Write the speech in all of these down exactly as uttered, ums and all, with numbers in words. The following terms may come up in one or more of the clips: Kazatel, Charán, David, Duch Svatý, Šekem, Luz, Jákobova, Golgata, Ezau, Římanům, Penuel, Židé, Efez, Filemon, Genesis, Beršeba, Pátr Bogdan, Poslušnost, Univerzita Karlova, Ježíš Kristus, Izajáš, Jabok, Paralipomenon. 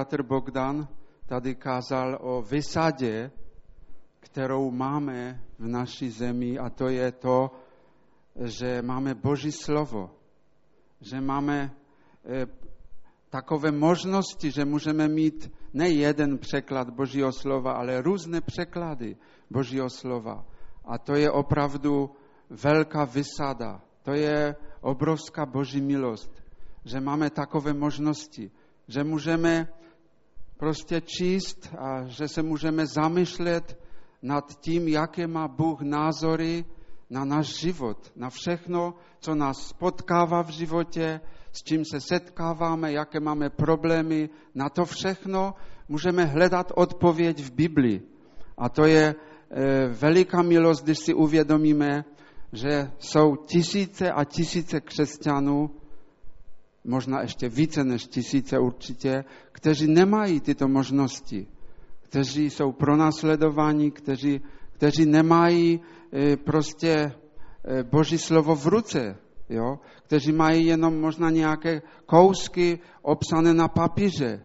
Pátr Bogdan tady kázal o vysadě, kterou máme v naší zemi, a to je to, že máme Boží slovo, že máme takové možnosti, že můžeme mít ne jeden překlad Božího slova, ale různé překlady Božího slova. A to je opravdu velká vysada. To je obrovská Boží milost, že máme takové možnosti, že můžeme prostě číst a že se můžeme zamýšlet nad tím, jaké má Bůh názory na náš život, na všechno, co nás potkává v životě, s čím se setkáváme, jaké máme problémy. Na to všechno můžeme hledat odpověď v Biblii. A to je veliká milost, když si uvědomíme, že jsou tisíce a tisíce křesťanů, možná ještě více než tisíce určitě, kteří nemají tyto možnosti, kteří jsou pronásledováni, kteří, kteří nemají prostě Boží slovo v ruce, jo? Kteří mají jenom možná nějaké kousky obsané na papíře.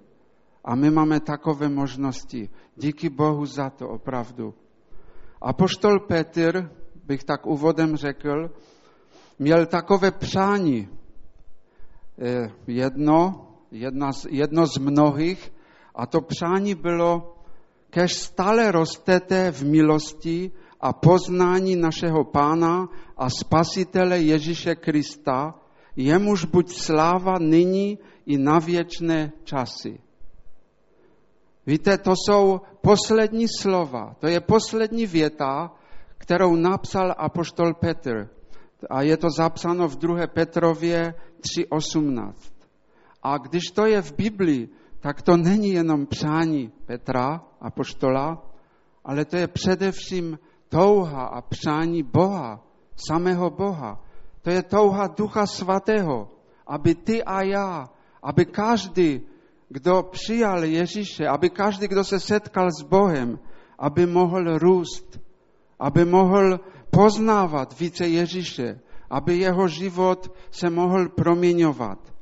A my máme takové možnosti. Díky Bohu za to opravdu. Apoštol Petr, bych tak úvodem řekl, měl takové přání. Jedno, jedna z, jedno z mnohých, a to přání bylo: kež stále rostete v milosti a poznání našeho Pána a Spasitele Ježíše Krista, jemuž buď sláva nyní i na věčné časy. Víte, to jsou poslední slova, to je poslední věta, kterou napsal apoštol Petr. A je to zapsáno v druhé Petrově tři osmnáct. A když to je v Biblii, tak to není jenom přání Petra, apoštola, ale to je především touha a přání Boha, samého Boha. To je touha Ducha Svatého, aby ty a já, aby každý, kdo přijal Ježíše, aby každý, kdo se setkal s Bohem, aby mohl růst, aby mohl poznávat více Ježíše, aby jeho život se mohl proměňovat.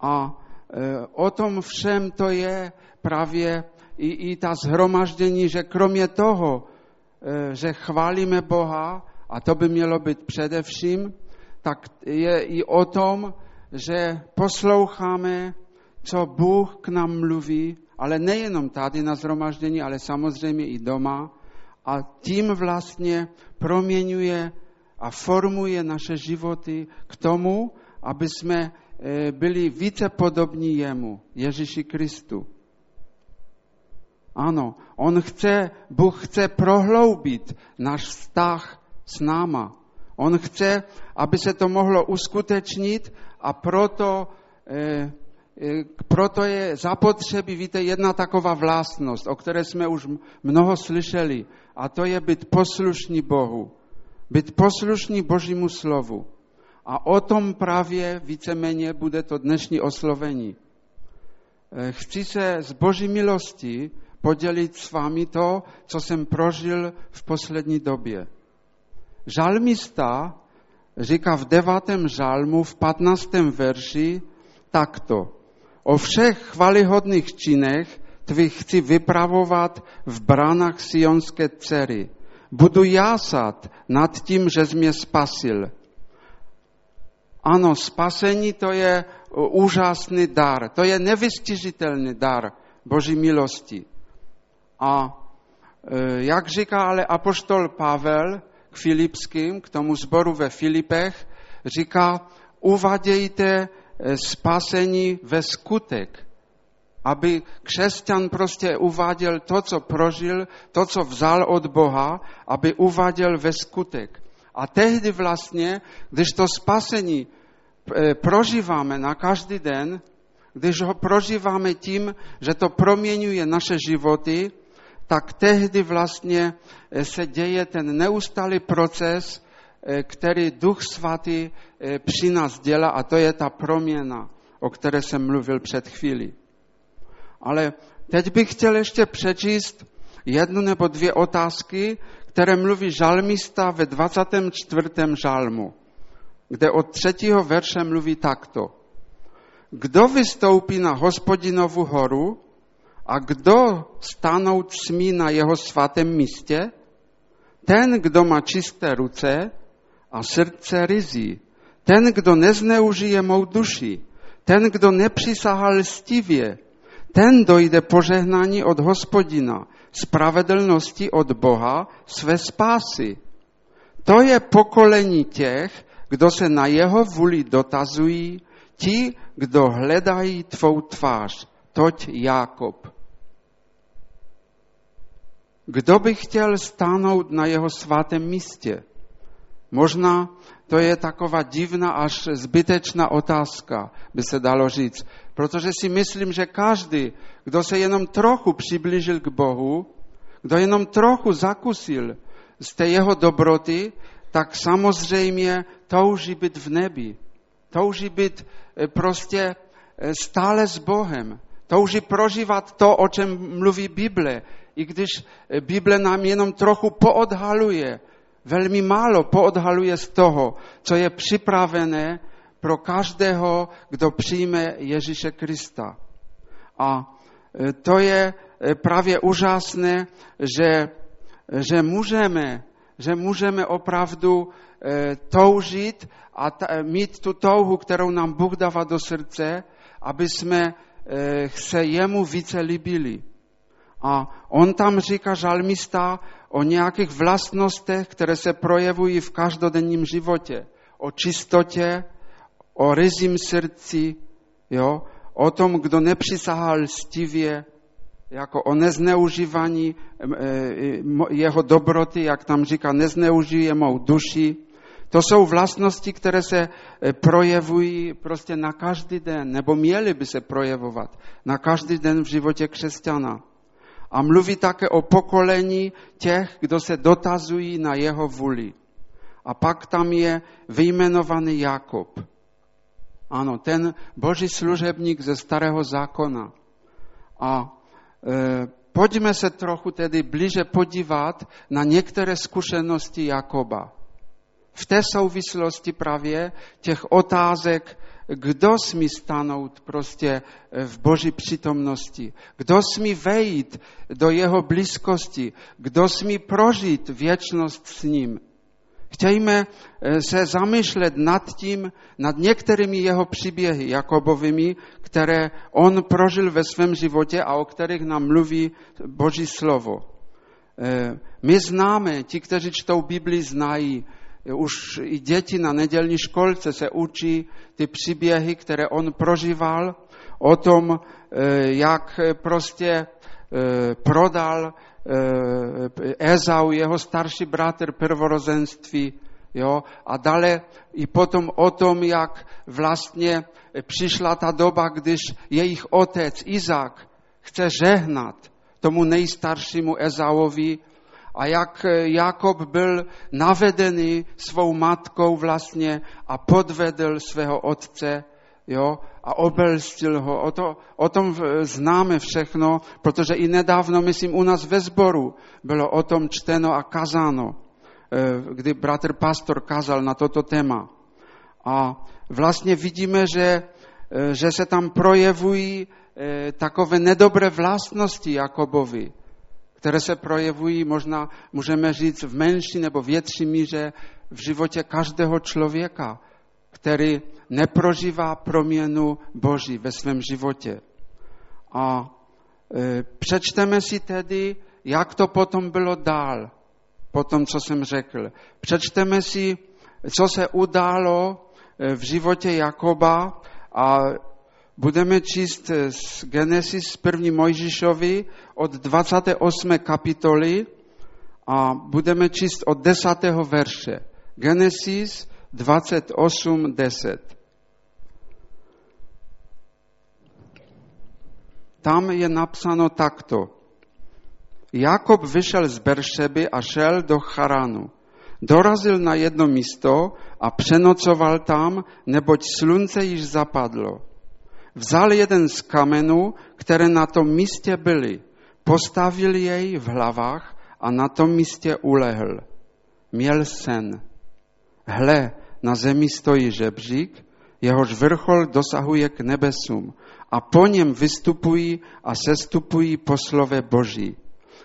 A e, o tom všem to je právě i, i ta shromaždění, že kromě toho, e, že chválíme Boha, a to by mělo být především, tak je i o tom, že posloucháme, co Bůh k nám mluví, ale nejenom tady na shromaždění, ale samozřejmě i doma. A tím vlastně proměňuje a formuje naše životy k tomu, aby jsme byli více podobní jemu, Ježíši Kristu. Ano, on chce, Bůh chce prohloubit náš vztah s náma. On chce, aby se to mohlo uskutečnit, a proto, proto je zapotřebí, víte, jedna taková vlastnost, o které jsme už mnoho slyšeli, a to je být poslušní Bohu. Být poslušní Božímu slovu. A o tom právě víceméně bude to dnešní oslovení. Chci se z Boží milosti podělit s vámi to, co jsem prožil v poslední době. Žalmista říká v devátém žalmu v patnáctém verši takto: o všech chvalihodných činech tvých chci vypravovat v bránách sionské dcery. Budu jásat nad tím, že jsi mě spasil. Ano, spasení to je úžasný dar, to je nevystižitelný dar Boží milosti. A jak říká ale apoštol Pavel k Filipským, k tomu sboru ve Filipech, říká: uvádějte spasení ve skutek. Aby křesťan prostě uváděl to, co prožil, to, co vzal od Boha, aby uváděl ve skutek. A tehdy vlastně, když to spasení prožíváme na každý den, když ho prožíváme tím, že to proměňuje naše životy, tak tehdy vlastně se děje ten neustálý proces, který Duch Svatý při nás dělá, a to je ta proměna, o které jsem mluvil před chvílí. Ale teď bych chtěl ještě přečíst jednu nebo dvě otázky, které mluví žalmista ve dvacátém čtvrtém žalmu, kde od třetího verše mluví takto: kdo vystoupí na Hospodinovu horu A kdo stanout smí na jeho svatém místě? Ten, kdo má čisté ruce a srdce ryzí. Ten, kdo nezneužije mou duši. Ten, kdo nepřisahá lstivě. Ten dojde požehnání od Hospodina, spravedlnosti od Boha, své spásy. To je pokolení těch, kdo se na jeho vůli dotazují, ti, kdo hledají tvou tvář, toť Jákob. Kdo by chtěl stánout na jeho svatém místě? Možná to je taková divná až zbytečná otázka, by se dalo říct, protože si myslím, že každý, kdo se jenom trochu přiblížil k Bohu, kdo jenom trochu zakusil z té jeho dobroty, tak samozřejmě touží být v nebi. Touží být prostě stále s Bohem. Touží prožívat to, o čem mluví Bible. I když Bible nám jenom trochu poodhaluje, velmi málo poodhaluje z toho, co je připravené pro každého, kdo přijme Ježíše Krista. A to je právě úžasné, že, že můžeme že můžeme opravdu toužit a mít tu touhu, kterou nám Bůh dává do srdce, aby jsme se jemu více líbili. A on tam říká žalmista o nějakých vlastnostech, které se projevují v každodenním životě. O čistotě, o ryzím srdci, jo? O tom, kdo nepřisahá lstivě, jako o nezneužívání jeho dobroty, jak tam říká, nezneužije mou duši. To jsou vlastnosti, které se projevují prostě na každý den, nebo měly by se projevovat na každý den v životě křesťana. A mluví také o pokolení těch, kdo se dotazují na jeho vůli. A pak tam je vyjmenovaný Jákob. Ano, ten boží služebník ze Starého zákona. A pojďme se trochu tedy blíže podívat na některé zkušenosti Jakoba. V té souvislosti právě těch otázek, kdo smí stanout prostě v Boží přítomnosti, kdo smí vejít do jeho blízkosti, kdo smí prožít věčnost s ním. Chtějme se zamýšlet nad tím, nad některými jeho příběhy Jakobovými, které on prožil ve svém životě a o kterých nám mluví Boží slovo. My známe, ti, kteří čtou Biblii, znají, už i děti na nedělní školce se učí ty příběhy, které on prožíval, o tom, jak prostě prodal Ezau, jeho starší bratr, prvorozenství, jo? A dále i potom o tom, jak vlastně přišla ta doba, když jejich otec Izák chce žehnat tomu nejstaršímu Ezauovi a jak Jakob byl navedený svou matkou vlastně a podvedl svého otce, jo, a obelstil ho. O, to, o tom známe všechno, protože i nedávno, myslím, u nás ve sboru bylo o tom čteno a kazáno, kdy bratr pastor kázal na toto téma. A vlastně vidíme, že, že se tam projevují takové nedobré vlastnosti Jakobovi, které se projevují, možná můžeme říct, v menší nebo větší míře v životě každého člověka, který neprožívá proměnu Boží ve svém životě. A e, přečteme si tedy, jak to potom bylo dál, po tom, co jsem řekl. Přečteme si, co se událo v životě Jakoba a budeme číst z Genesis první Mojžíšovi od dvacáté osmé kapitoly a budeme číst od desátého verše. Genesis dvacet osm deset. Tam je napsáno takto. Jakob vyšel z Beršeby a šel do Charánu. Dorazil na jedno místo a přenocoval tam, neboť slunce již zapadlo. Vzal jeden z kamenů, které na tom místě byly, postavil jej v hlavách a na tom místě ulehl. Měl sen. Hle, na zemi stojí žebřík, jehož vrchol dosahuje k nebesům a po něm vystupují a sestupují poslové Boží.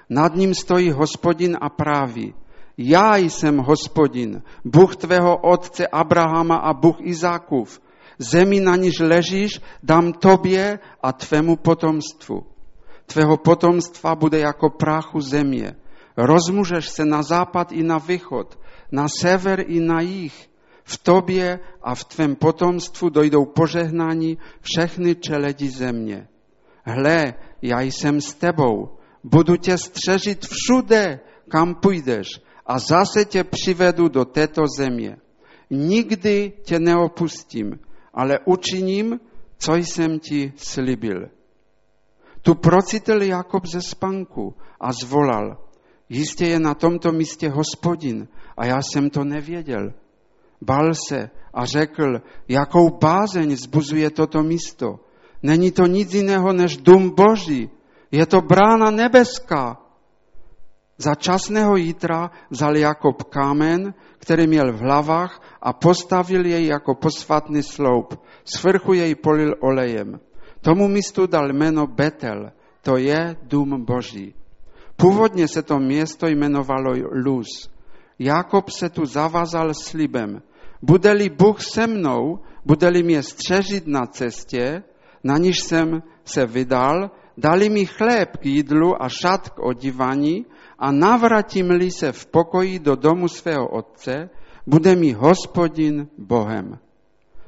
Nad ním stojí Hospodin a práví: Já jsem Hospodin, Bůh tvého otce Abrahama a Bůh Izákův. Zemi, na níž ležíš, dám tobě a tvému potomstvu. Tvého potomstva bude jako prachu země. Rozmůžeš se na západ i na východ, na sever i na jih. V tobě a v tvém potomstvu dojdou požehnání všechny čeledi země. Hle, já jsem s tebou, budu tě střežit všude, kam půjdeš, a zase tě přivedu do této země. Nikdy tě neopustím, ale učiním, co jsem ti slibil. Tu procitil Jakob ze spánku a zvolal: Jistě je na tomto místě Hospodin, a já jsem to nevěděl. Bál se a řekl: Jakou bázeň zbuzuje toto místo. Není to nic jiného než dům Boží. Je to brána nebeská. Za časného jitra vzal Jakob kámen, který měl v hlavách, a postavil jej jako posvatný sloup. Svrchu jej polil olejem. Tomu místu dal jméno Betel, to je dům Boží. Původně se to město jmenovalo Luz. Jakob se tu zavázal slibem: Bude-li Bůh se mnou, bude-li mě střežit na cestě, na níž jsem se vydal, dali mi chléb k jídlu a šat k odívání, a navratím-li se v pokoji do domu svého otce, bude mi Hospodin Bohem.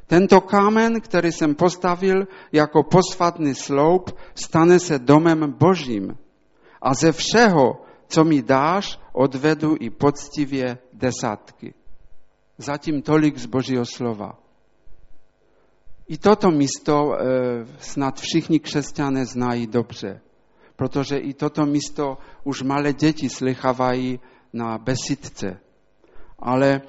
Tento kámen, který jsem postavil jako posvatný sloup, stane se domem Božím. A ze všeho, co mi dáš, odvedu i poctivě desátky. Zatím tolik z Božího slova. I toto místo snad všichni křesťané znají dobře, protože i toto místo už malé děti slychávají na besídce. Ale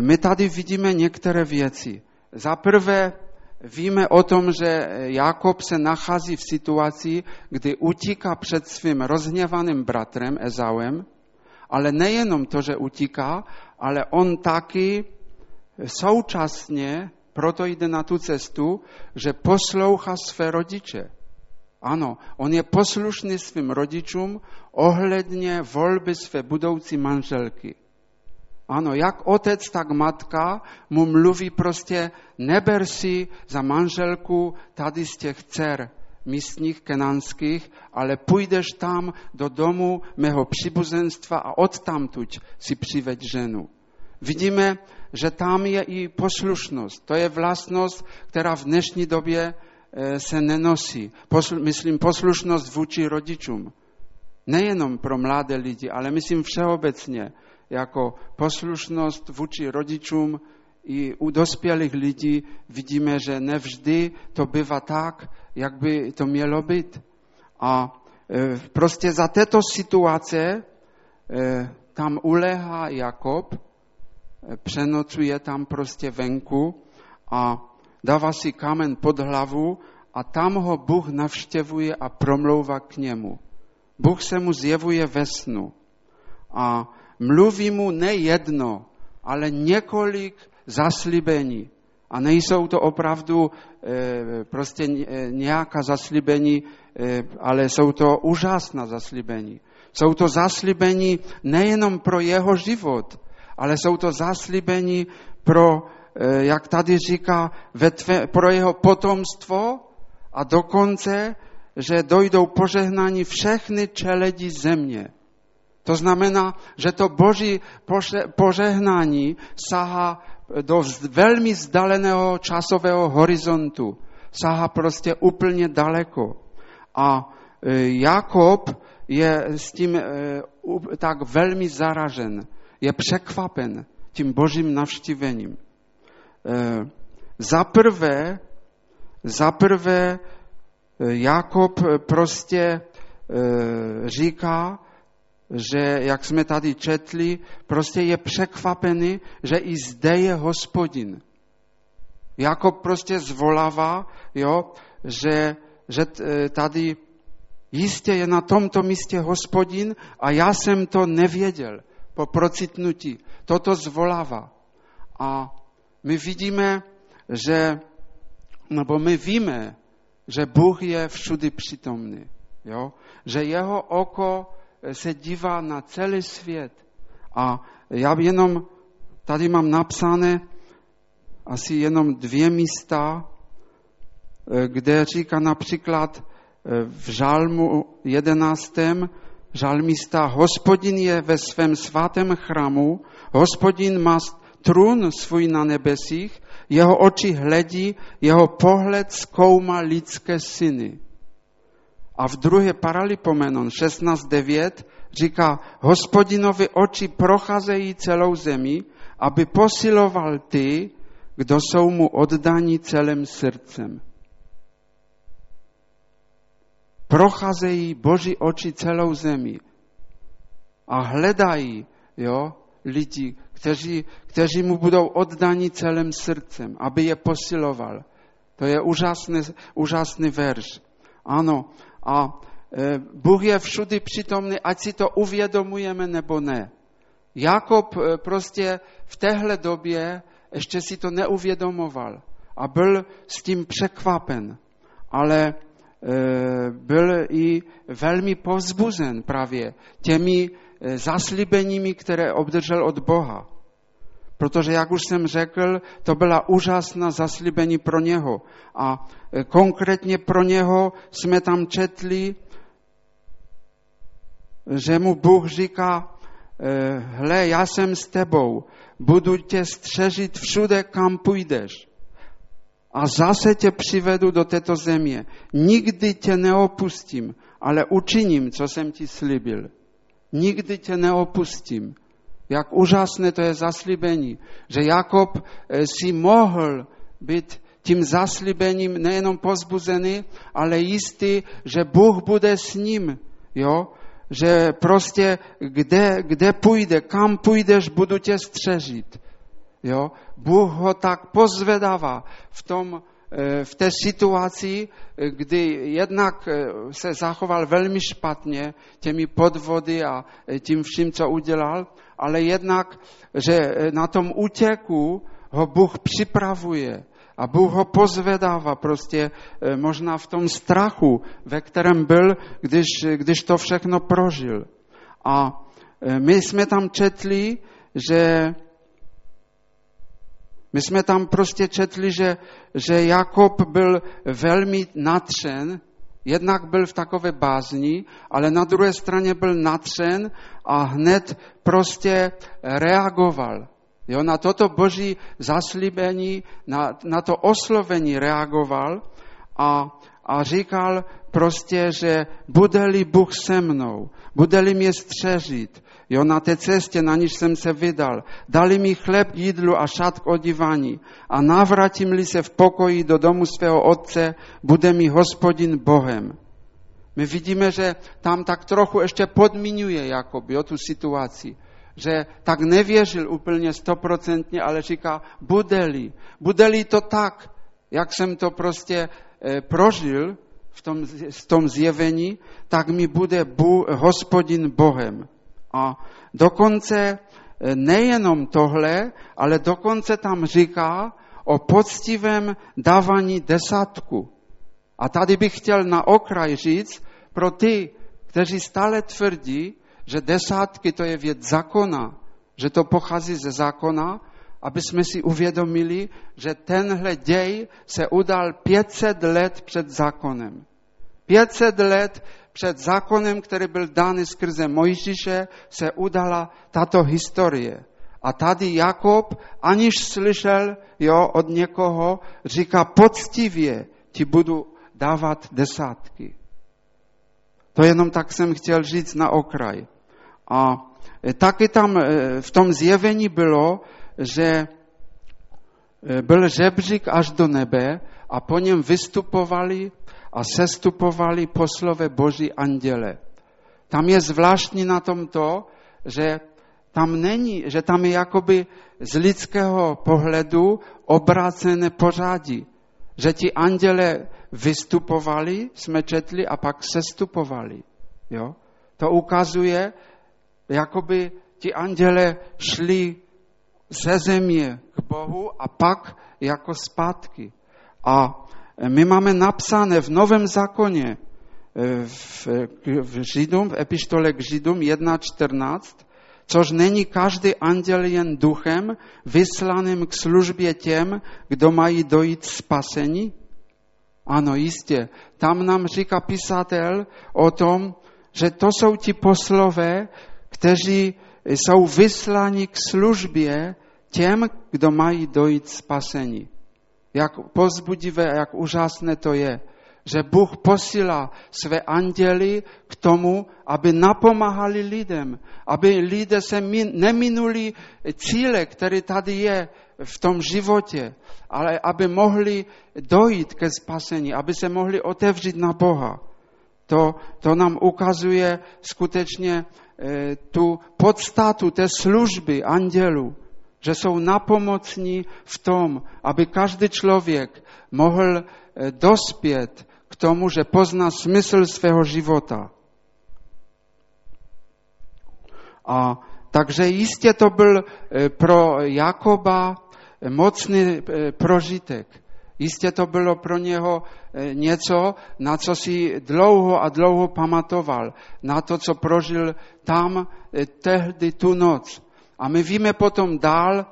my tady vidíme některé věci. Za prvé víme o tom, že Jakob se nachází v situaci, kdy utíká před svým rozhněvaným bratrem Ezauem, ale nejenom to, že utíká, ale on taky současně proto jde na tu cestu, že poslouchá své rodiče. Ano, on je poslušný svým rodičům ohledně volby své budoucí manželky. Ano, jak otec, tak matka mu mluví prostě: neber si za manželku tady z těch dcer místních kenánských, ale půjdeš tam do domu mého příbuzenstva a odtamtuť si přiveď ženu. Vidíme, že tam je i poslušnost. To je vlastnost, která v dnešní době se nenosí. Poslu, myslím poslušnost vůči rodičům. Nejenom pro mladé lidi, ale myslím všeobecně jako poslušnost vůči rodičům. I u dospělých lidí vidíme, že nevždy to bývá tak, jak by to mělo být. A prostě za této situace tam ulehá Jakob, přenocuje tam prostě venku a dává si kámen pod hlavu, a tam ho Bůh navštěvuje a promlouvá k němu. Bůh se mu zjevuje ve snu a mluví mu ne jedno, ale několik zaslíbení. A nejsou to opravdu e, prostě nějaká zaslíbení, e, ale jsou to úžasná zaslíbení. Jsou to zaslíbení nejenom pro jeho život, ale jsou to zaslíbení pro, e, jak tady říká, ve tvé, pro jeho potomstvo, a dokonce, že dojdou požehnání všechny čeledi země. To znamená, že to Boží požehnání sahá do velmi vzdáleného časového horizontu. Sahá prostě úplně daleko. A Jakob je s tím tak velmi zaražen. Je překvapen tím Božím navštívením. Za prvé, za prvé Jakob prostě říká, že, jak jsme tady četli, prostě je překvapený, že i zde je Hospodin. Jakob prostě zvolává, jo, že, že tady jistě je na tomto místě Hospodin a já jsem to nevěděl po procitnutí. Toto zvolává. A my vidíme, že, nebo my víme, že Bůh je všudy přítomný, jo? Že jeho oko se dívá na celý svět. A já jenom, tady mám napsané asi jenom dvě místa, kde říká například v žalmu jedenáctém, žalmista, Hospodin je ve svém svatém chrámu, Hospodin má trůn svůj na nebesích, jeho oči hledí, jeho pohled zkoumá lidské syny. A v druhé Paralipomenon šestnáct devět říká, Hospodinovi oči procházejí celou zemi, aby posiloval ty, kdo jsou mu oddaní celým srdcem. Procházejí Boží oči celou zemi a hledají, jo, lidi, kteří, kteří mu budou oddaní celým srdcem, aby je posiloval. To je úžasný, úžasný verš. Ano, a e, Bůh je všudy přítomný, ať si to uvědomujeme nebo ne. Jakob e, prostě v téhle době ještě si to neuvědomoval a byl s tím překvapen, ale byl i velmi povzbuzen právě těmi zaslíbeními, které obdržel od Boha. Protože, jak už jsem řekl, to byla úžasná zaslíbení pro něho. A konkrétně pro něho jsme tam četli, že mu Bůh říká, hle, já jsem s tebou, budu tě střežit všude, kam půjdeš. A zase tě přivedu do této země. Nikdy tě neopustím, ale učiním, co jsem ti slibil. Nikdy tě neopustím. Jak úžasné to je zaslíbení, že Jakob si mohl být tím zaslíbením nejenom pozbuzený, ale jistý, že Bůh bude s ním. Jo? Že prostě kde, kde půjde, kam půjdeš, budu tě střežit. Jo? Bůh ho tak pozvedává v, tom, v té situaci, kdy jednak se zachoval velmi špatně těmi podvody a tím vším, co udělal, ale jednak, že na tom útěku ho Bůh připravuje a Bůh ho pozvedává prostě možná v tom strachu, ve kterém byl, když, když to všechno prožil. A my jsme tam četli, že My jsme tam prostě četli, že, že Jakob byl velmi natřen, jednak byl v takové bázni, ale na druhé straně byl natřen a hned prostě reagoval. Jo, na toto Boží zaslíbení, na, na to oslovení reagoval a, a říkal prostě, že bude-li Bůh se mnou, bude-li mě střežit, jo, na té cestě, na níž jsem se vydal, dali mi chleb, jídlu a šat k odívání a navrátím-li se v pokoji do domu svého otce, bude mi Hospodin Bohem. My vidíme, že tam tak trochu ještě podmiňuje Jakob, jo, tu situaci, že tak nevěřil úplně stoprocentně, ale říká, bude-li, bude-li to tak, jak jsem to prostě eh, prožil v tom, v tom zjevení, tak mi bude Bůh, Hospodin Bohem. A dokonce nejenom tohle, ale dokonce tam říká o poctivém dávání desátku. A tady bych chtěl na okraj říct pro ty, kteří stále tvrdí, že desátky to je věc zákona, že to pochází ze zákona, aby jsme si uvědomili, že tenhle děj se udal pět set let před zákonem. pět set let před zákonem, který byl dán skrze Mojžíše, se udala tato historie. A tady Jakob, aniž slyšel, jo, od někoho, říká, poctivě ti budu dávat desátky. To jenom tak jsem chtěl říct na okraj. A taky tam v tom zjevení bylo, že byl žebřík až do nebe a po něm vystupovali a sestupovali poslové Boží anděle. Tam je zvláštní na tom to, že tam není, že tam je jakoby z lidského pohledu obrácené pořadí. Že ti anděle vystupovali, jsme četli, a pak sestupovali. Jo? To ukazuje, jakoby ti anděle šli ze země k Bohu a pak jako zpátky. A my máme napsané v Novém zákoně, v, v Židům, v epištole k Židům jedna čtrnáct, což není každý anděl jen duchem vyslaným k službě těm, kdo mají dojít spasení? Ano, jistě. Tam nám říká písatel o tom, že to jsou ti poslové, kteří jsou vysláni k službě těm, kdo mají dojít spasení. Jak povzbudivé a jak úžasné to je, že Bůh posílá své anděly k tomu, aby napomáhali lidem, aby lidé se neminuli cíle, který tady je v tom životě, ale aby mohli dojít ke spasení, aby se mohli otevřít na Boha. To, to nám ukazuje skutečně e, tu podstatu té služby andělů, že jsou napomocní v tom, aby každý člověk mohl e, dospět k tomu, že pozná smysl svého života. A takže jistě to byl e, pro Jakoba e, mocný e, prožitek. Jistě to bylo pro něho něco, na co si dlouho a dlouho pamatoval, na to, co prožil tam tehdy tu noc. A my víme potom dál,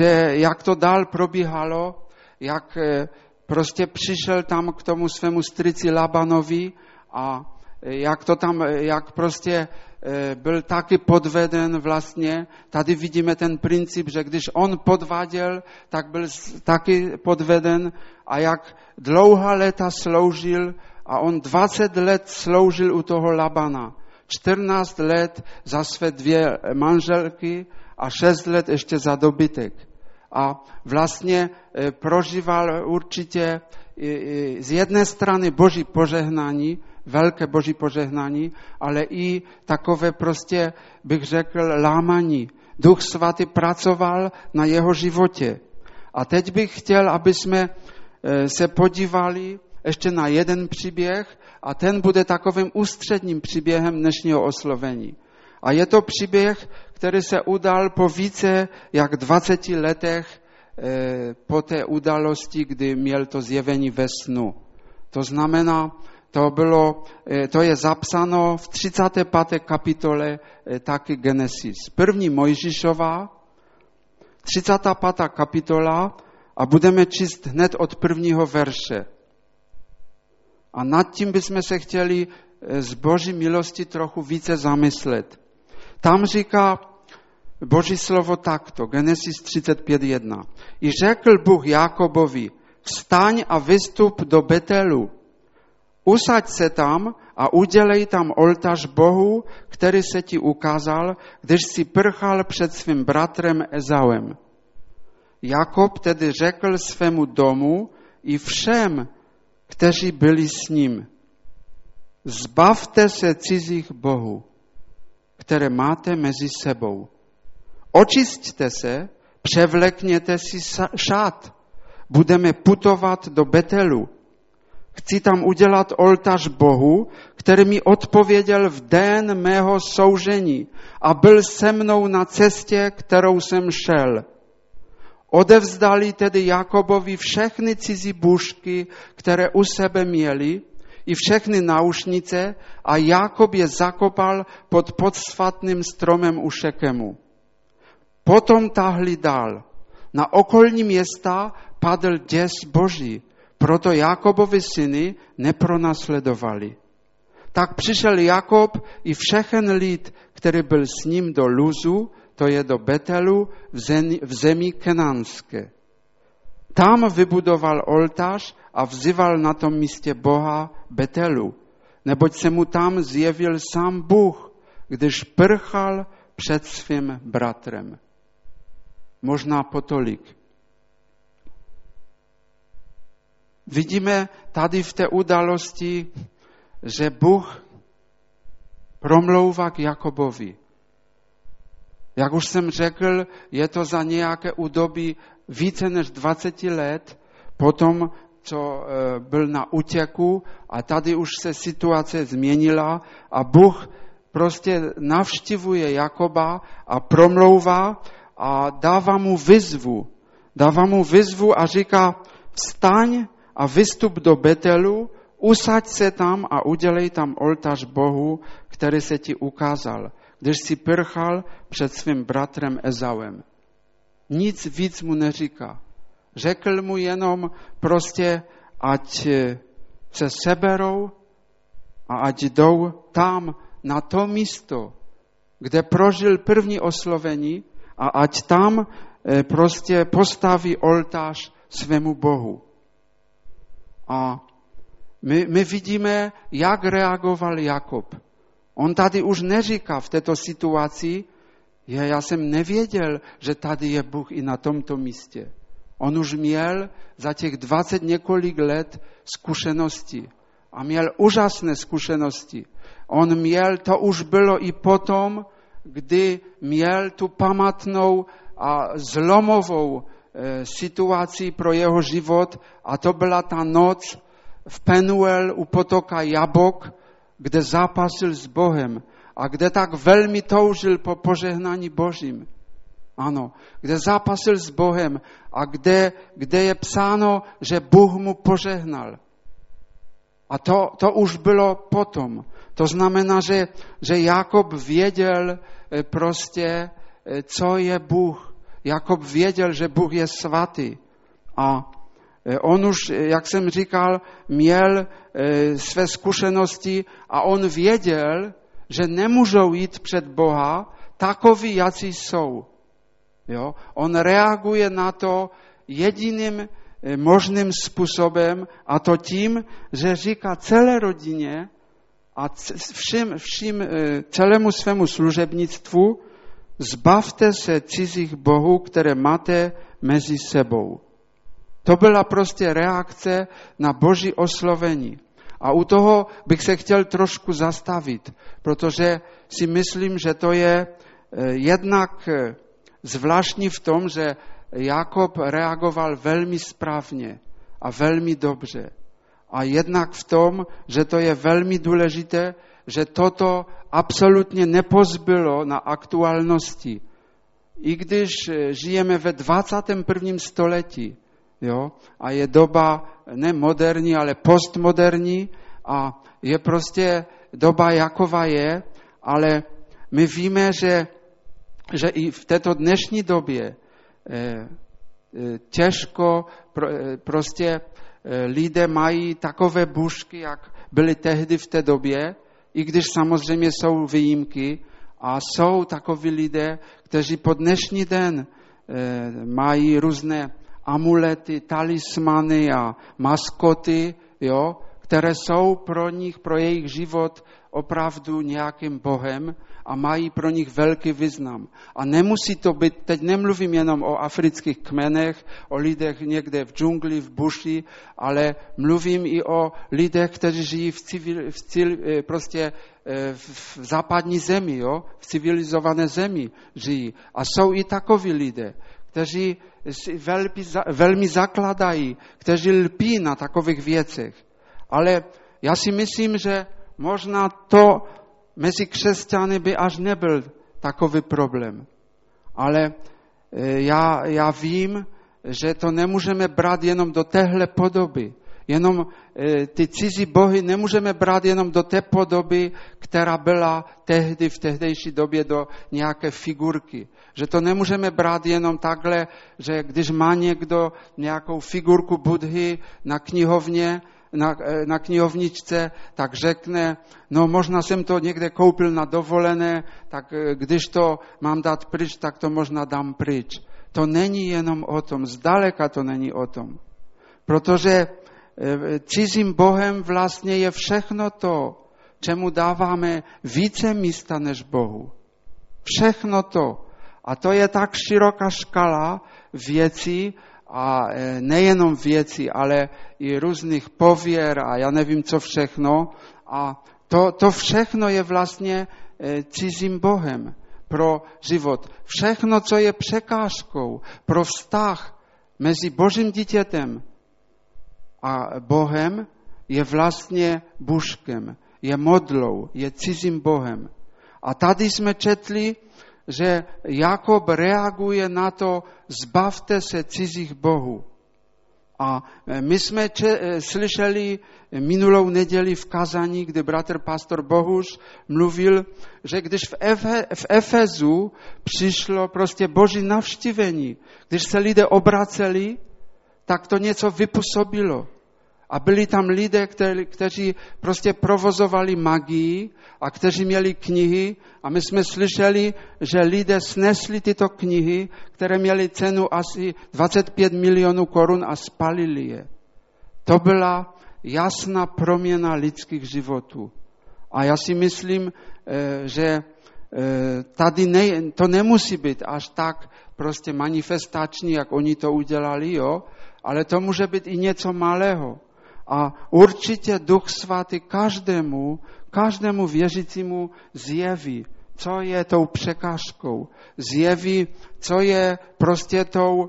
že jak to dál probíhalo, jak prostě přišel tam k tomu svému strýci Labanovi a jak to tam, jak prostě byl taky podveden vlastně. Tady vidíme ten princip, že když on podváděl, tak byl taky podveden a jak dlouhá léta sloužil a on dvacet let sloužil u toho Labana. čtrnáct let za své dvě manželky a šest let ještě za dobytek. A vlastně prožíval určitě z jedné strany Boží požehnání, velké Boží požehnání, ale i takové prostě, bych řekl, lámání. Duch Svatý pracoval na jeho životě. A teď bych chtěl, aby jsme se podívali ještě na jeden příběh a ten bude takovým ústředním příběhem dnešního oslovení. A je to příběh, který se udal po více jak dvaceti letech po té události, kdy měl to zjevení ve snu. To znamená, To, bylo, to je zapsáno v třicáté páté kapitole taky Genesis. První Mojžíšova, třicátá pátá kapitola a budeme číst hned od prvního verše. A nad tím bychom se chtěli z Boží milosti trochu více zamyslet. Tam říká Boží slovo takto, Genesis třicet pět jedna. I řekl Bůh Jakobovi, vstaň a vystup do Betelu. Usaď se tam a udělej tam oltář Bohu, který se ti ukázal, když si prchal před svým bratrem Ezauem. Jakob tedy řekl svému domu i všem, kteří byli s ním, zbavte se cizích bohů, které máte mezi sebou. Očisťte se, převlekněte si šat, budeme putovat do Betelu. Chci tam udělat oltář Bohu, který mi odpověděl v den mého soužení a byl se mnou na cestě, kterou jsem šel. Odevzdali tedy Jakobovi všechny cizí bůžky, které u sebe měli, i všechny náušnice a Jakob je zakopal pod podsvatným stromem u Šekemu. Potom tahli dál. Na okolní města padl děs Boží, proto Jakobovi syny nepronásledovali. Tak přišel Jakob i všechen lid, který byl s ním do Luzu, to je do Betelu, v zemi, v zemi Kenánské. Tam vybudoval oltář a vzýval na tom místě Boha Betelu, neboť se mu tam zjevil sám Bůh, když prchal před svým bratrem. Možná potolik. Vidíme tady v té události, že Bůh promlouvá k Jakobovi. Jak už jsem řekl, je to za nějaké údobí více než dvacet let potom, co byl na útěku a tady už se situace změnila a Bůh prostě navštivuje Jakoba a promlouvá a dává mu výzvu. dává mu výzvu a říká, vstaň a vystup do Betelu, usaď se tam a udělej tam oltář Bohu, který se ti ukázal, když si prchal před svým bratrem Ezauem. Nic víc mu neříká. Řekl mu jenom prostě, ať se seberou a ať jdou tam na to místo, kde prožil první oslovení, a ať tam prostě postaví oltář svému Bohu. A my, my vidíme, jak reagoval Jakob. On tady už neříká v této situaci, je, já jsem nevěděl, že tady je Bůh i na tomto místě. On už měl za těch dvacet několik let zkušenosti. A měl úžasné zkušenosti. On měl, to už bylo i potom, kdy měl tu pamatnou a zlomovou e, situaci pro jeho život, a to byla ta noc v Penuel u potoka Jabok, kde zápasil s Bohem a kde tak velmi toužil po požehnání Božím. Ano, kde zápasil s Bohem a kde, kde je psáno, že Bůh mu požehnal. A to, to už bylo potom. To znamená, že, že Jakob věděl prostě, co je Bůh. Jakob věděl, že Bůh je svatý. A on už, jak jsem říkal, měl své zkušenosti a on věděl, že nemůžou jít před Boha takoví, jací jsou. Jo? On reaguje na to jediným možným způsobem, a to tím, že říká celé rodině a všim, všim, celému svému služebnictvu, zbavte se cizích bohů, které máte mezi sebou. To byla prostě reakce na Boží oslovení. A u toho bych se chtěl trošku zastavit, protože si myslím, že to je jednak zvláštní v tom, že Jakob reagoval velmi správně a velmi dobře. A jednak v tom, že to je velmi důležité, že toto absolutně nepozbylo na aktuálnosti. I když žijeme ve dvacátém prvním století, jo, a je doba ne moderní, ale postmoderní, a je prostě doba, jaková je, ale my víme, že, že i v této dnešní době těžko prostě lidé mají takové bůžky, jak byly tehdy v té době, i když samozřejmě jsou výjimky a jsou takoví lidé, kteří po dnešní den mají různé amulety, talismany a maskoty, jo, které jsou pro nich, pro jejich život opravdu nějakým bohem a mají pro nich velký význam. A nemusí to být, teď nemluvím jenom o afrických kmenech, o lidech někde v džungli, v buši, ale mluvím i o lidech, kteří žijí v, civil, v, civil, prostě v západní zemi, jo? V civilizované zemi žijí. A jsou i takoví lidé, kteří si velmi, velmi zakladají, kteří lpí na takových věcech. Ale já si myslím, že možná to mezi křesťany by až nebyl takový problém. Ale já, já vím, že to nemůžeme brát jenom do téhle podoby. Jenom ty cizí bohy nemůžeme brát jenom do té podoby, která byla tehdy, v tehdejší době, do nějaké figurky. Že to nemůžeme brát jenom takhle, že když má někdo nějakou figurku Budhy na knihovně, Na, na knihovničce, tak řekne, no možná jsem to někde koupil na dovolené, tak když to mám dát pryč, tak to možná dám pryč. To není jenom o tom, zdaleka to není o tom. Protože cizím bohem vlastně je všechno to, čemu dáváme více místa než Bohu. Všechno to. A to je tak široká škala věcí, a nejenom věci, ale i různých pověr a já nevím, co všechno. A to, to všechno je vlastně cizím bohem pro život. Všechno, co je překážkou pro vztah mezi Božím dítětem a Bohem, je vlastně bůžkem, je modlou, je cizím bohem. A tady jsme četli, že Jakob reaguje na to, zbavte se cizích bohů. A my jsme če- slyšeli minulou neděli v kazání, kdy bratr pastor Bohuš mluvil, že když v, Efe- v Efezu přišlo prostě Boží navštívení, když se lidé obraceli, tak to něco vypůsobilo. A byli tam lidé, kteří, kteří prostě provozovali magii a kteří měli knihy. A my jsme slyšeli, že lidé snesli tyto knihy, které měly cenu asi dvacet pět milionů korun a spalili je. To byla jasná proměna lidských životů. A já si myslím, že tady ne, to nemusí být až tak prostě manifestační, jak oni to udělali, jo? Ale to může být i něco malého. A určitě Duch Svatý každému, každému věřícímu zjeví, co je tou překážkou. Zjeví, co je prostě tou e,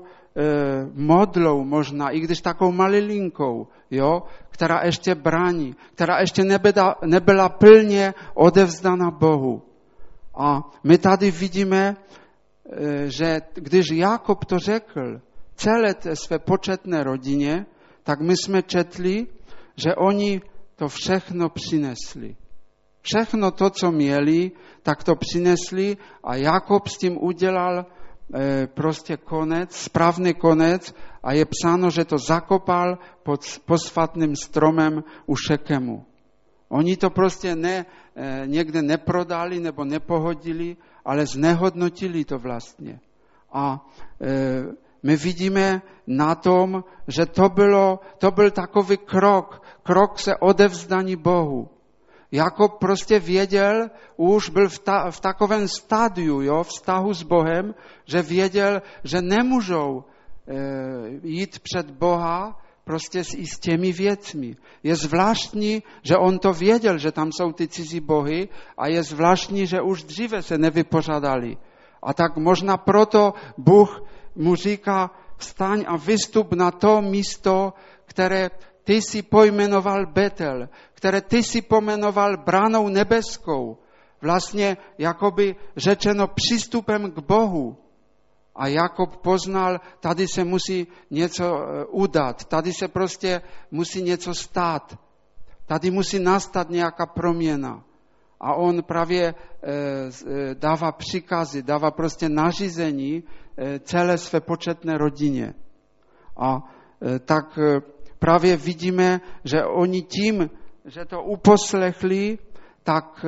modlou možná, i když takovou malilinkou, jo, která ještě brání, která ještě nebyla, nebyla plně odevzdána Bohu. A my tady vidíme, e, že když Jakob to řekl celé té své početné rodině, tak my jsme četli, že oni to všechno přinesli. Všechno to, co měli, tak to přinesli a Jakob s tím udělal prostě konec, správný konec a je psáno, že to zakopal pod posvátným stromem u Šekemu. Oni to prostě ne, někde neprodali nebo nepohodili, ale znehodnotili to vlastně. A my vidíme na tom, že to, bylo, to byl takový krok, krok se odevzdání Bohu. Jakob prostě věděl, už byl v, ta, v takovém stádiu, jo, vztahu s Bohem, že věděl, že nemůžou e, jít před Boha prostě s, i s těmi věcmi. Je zvláštní, že on to věděl, že tam jsou ty cizí bohy a je zvláštní, že už dříve se nevypořádali. A tak možná proto Bůh mu říká, vstaň a vystup na to místo, které ty jsi pojmenoval Betel, které ty jsi pojmenoval bránou nebeskou, vlastně jakoby řečeno přístupem k Bohu. A Jakob poznal, tady se musí něco udat, tady se prostě musí něco stát, tady musí nastat nějaká proměna. A on právě dává příkazy, dává prostě nařízení celé své početné rodině. A tak právě vidíme, že oni tím, že to uposlechli, tak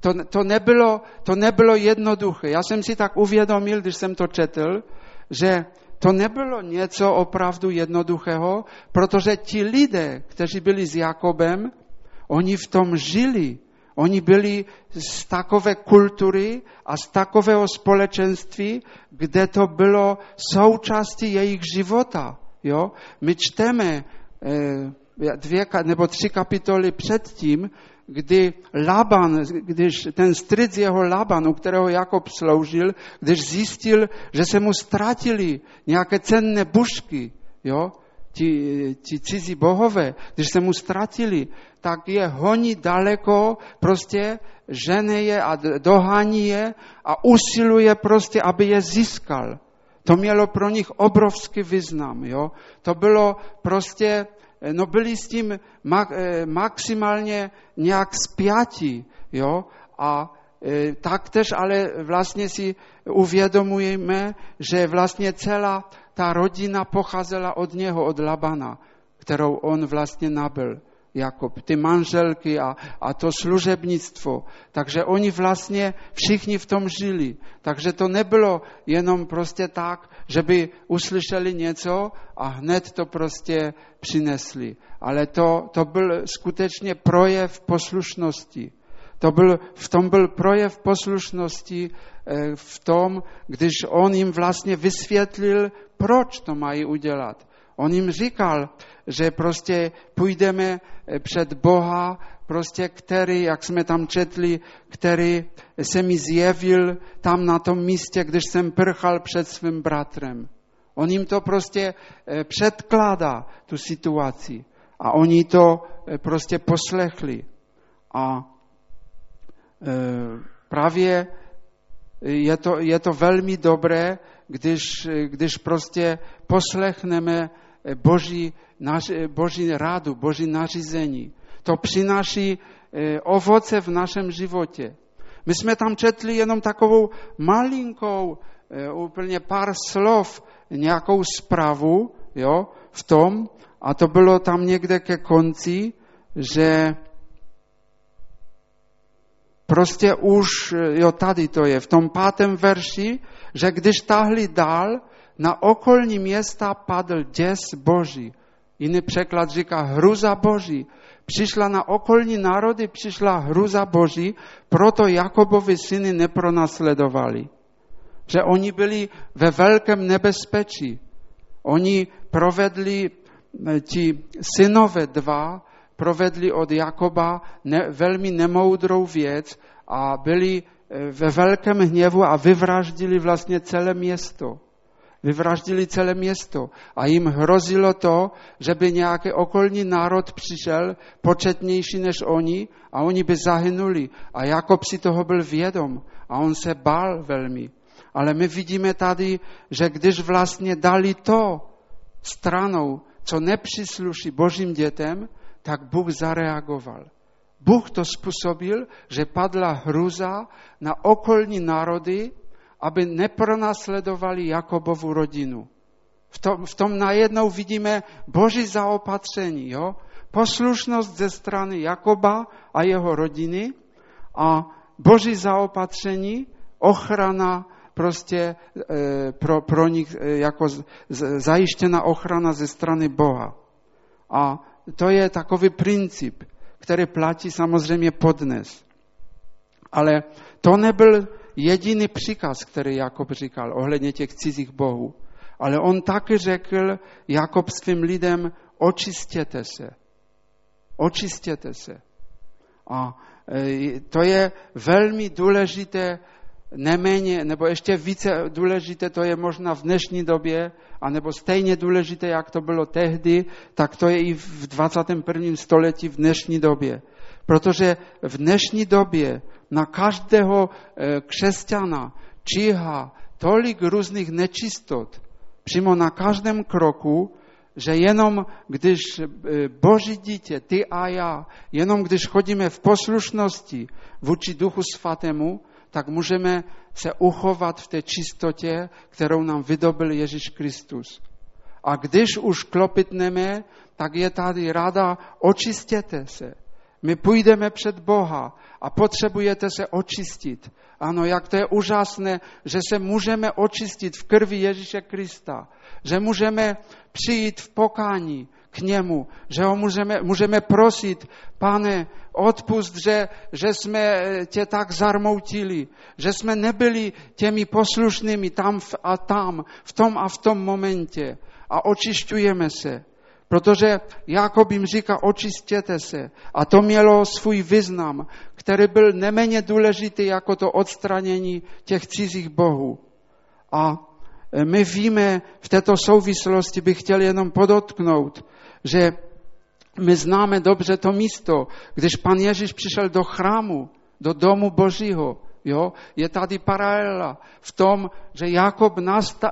to, to, nebylo, to nebylo jednoduché. Já jsem si tak uvědomil, když jsem to četl, že to nebylo něco opravdu jednoduchého, protože ti lidé, kteří byli s Jakobem, oni v tom žili. Oni byli z takové kultury a z takového společenství, kde to bylo součástí jejich života. Jo? My čteme dvě nebo tři kapitoly předtím, kdy Laban, když ten strýc jeho Laban, u kterého Jakob sloužil, když zjistil, že se mu ztratili nějaké cenné bušky, jo? Ti, ti cizí bohové, když se mu ztratili, tak je honí daleko, prostě žene je a dohání je a usiluje prostě, aby je získal. To mělo pro nich obrovský význam. Jo? To bylo prostě, no byli s tím maximálně nějak spjatí. Jo? A tak tež ale vlastně si uvědomujeme, že vlastně celá ta rodina pocházela od něho, od Labana, kterou on vlastně nabyl, jako ty manželky a, a to služebnictvo. Takže oni vlastně všichni v tom žili. Takže to nebylo jenom prostě tak, že by uslyšeli něco a hned to prostě přinesli. Ale to, to byl skutečně projev poslušnosti. To byl, v tom byl projev poslušnosti v tom, když on jim vlastně vysvětlil, proč to mají udělat. On jim říkal, že prostě půjdeme před Boha, prostě který, jak jsme tam četli, který se mi zjevil tam na tom místě, když jsem prchal před svým bratrem. On jim to prostě předkládá, tu situaci. A oni to prostě poslechli. A právě je to, je to velmi dobré, když, když prostě poslechneme Boží, naš, Boží radu, Boží nařízení. To přináší ovoce v našem životě. My jsme tam četli jenom takovou malinkou, úplně pár slov, nějakou zprávu, jo, v tom, a to bylo tam někde ke konci, že prostě už, jo, tady to je, v tom pátém verši, že když táhli dál, na okolní města padl děs Boží. Jiný překlad říká hruza Boží. Přišla na okolní národy, přišla hruza Boží, proto Jakobovi syny nepronásledovali. Že oni byli ve velkém nebezpečí. Oni provedli, ti synové dva, provedli od Jakoba ne, velmi nemoudrou věc a byli ve velkém hněvu a vyvraždili vlastně celé město. Vyvraždili celé město a jim hrozilo to, že by nějaký okolní národ přišel, početnější než oni, a oni by zahynuli. A Jakob si toho byl vědom a on se bál velmi. Ale my vidíme tady, že když vlastně dali to stranou, co nepřísluší Božím dětem, tak Bůh zareagoval. Bůh to způsobil, že padla hruza na okolní národy, aby nepronásledovali Jakobovu rodinu. V tom, v tom najednou vidíme Boží zaopatření, jo? Poslušnost ze strany Jakoba a jeho rodiny a Boží zaopatření, ochrana prostě e, pro, pro nich e, jako z, z, zajištěna ochrana ze strany Boha. A to je takový princip, který platí samozřejmě podnes. Ale to nebyl jediný příkaz, který Jakob říkal ohledně těch cizích bohů. Ale on taky řekl Jakob svým lidem, očistěte se. Očistěte se. A to je velmi důležité, neméně, nebo ještě více důležité, to je možná v dnešní době, anebo stejně důležité, jak to bylo tehdy, tak to je i v dvacátém prvním století v dnešní době. Protože v dnešní době na každého křesťana číhá tolik různých nečistot, přímo na každém kroku, že jenom když Boží dítě, ty a já, jenom když chodíme v poslušnosti vůči Duchu Svatému, tak můžeme se uchovat v té čistotě, kterou nám vydobil Ježíš Kristus. A když už klopitneme, tak je tady rada, očistěte se. My půjdeme před Boha a potřebujete se očistit. Ano, jak to je úžasné, že se můžeme očistit v krvi Ježíše Krista, že můžeme přijít v pokání k němu, že ho můžeme, můžeme prosit, Pane, odpust, že, že jsme tě tak zarmoutili, že jsme nebyli těmi poslušnými tam a tam, v tom a v tom momentě, a očišťujeme se. Protože Jakob jim říká, očistěte se. A to mělo svůj význam, který byl neméně důležitý jako to odstranění těch cizích bohů. A my víme, v této souvislosti bych chtěl jenom podotknout, že my známe dobře to místo, když pan Ježíš přišel do chrámu, do domu Božího. Jo? Je tady paralela v tom, že Jakob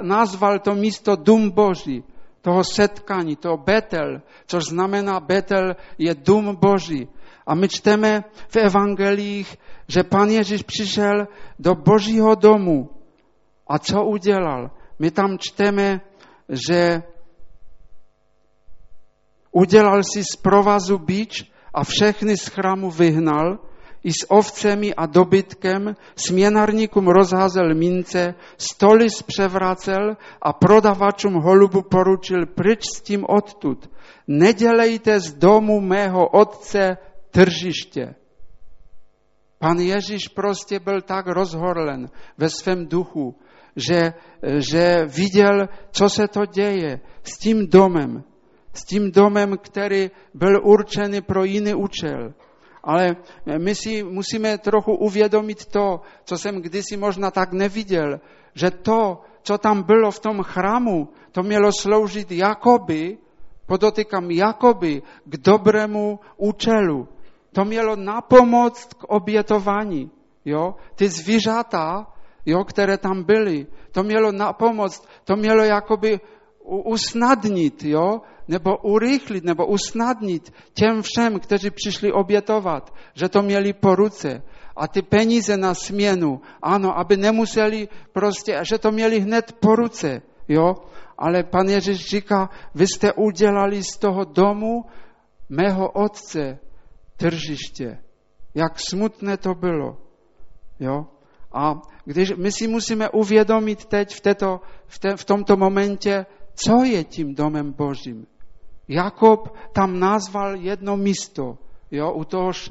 nazval to místo dům Boží. Toho setkání, toho Betel, což znamená Betel je dům Boží. A my čteme v evangelích, že pan Ježíš přišel do Božího domu. A co udělal? My tam čteme, že udělal si z provazu bič a všechny z chrámu vyhnal, i s ovcemi a dobytkem, směnarníkům rozházel mince, stoly zpřevracel a prodavačům holubu poručil, pryč s tím odtud. Nedělejte z domu mého otce tržiště. Pan Ježíš prostě byl tak rozhorlen ve svém duchu, že, že viděl, co se to děje s tím domem, s tím domem, který byl určený pro jiný účel. Ale my si musíme trochu uvědomit to, co jsem kdysi možná tak neviděl, že to, co tam bylo v tom chrámu, to mělo sloužit jakoby, podotýkám jakoby, k dobrému účelu. To mělo napomoct k obětování. Jo? Ty zvířata jo, které tam byly. To mělo napomoct, to mělo jakoby usnadnit, jo, nebo urychlit, nebo usnadnit těm všem, kteří přišli obětovat, že to měli po ruce. A ty peníze na směnu, ano, aby nemuseli prostě, že to měli hned po ruce, jo. Ale pan Ježíš říká, vy jste udělali z toho domu mého otce tržiště. Jak smutné to bylo, jo. A když my si musíme uvědomit teď v, této, v, te, v tomto momentě, co je tím domem Božím. Jakob tam nazval jedno místo, jo, u tohož,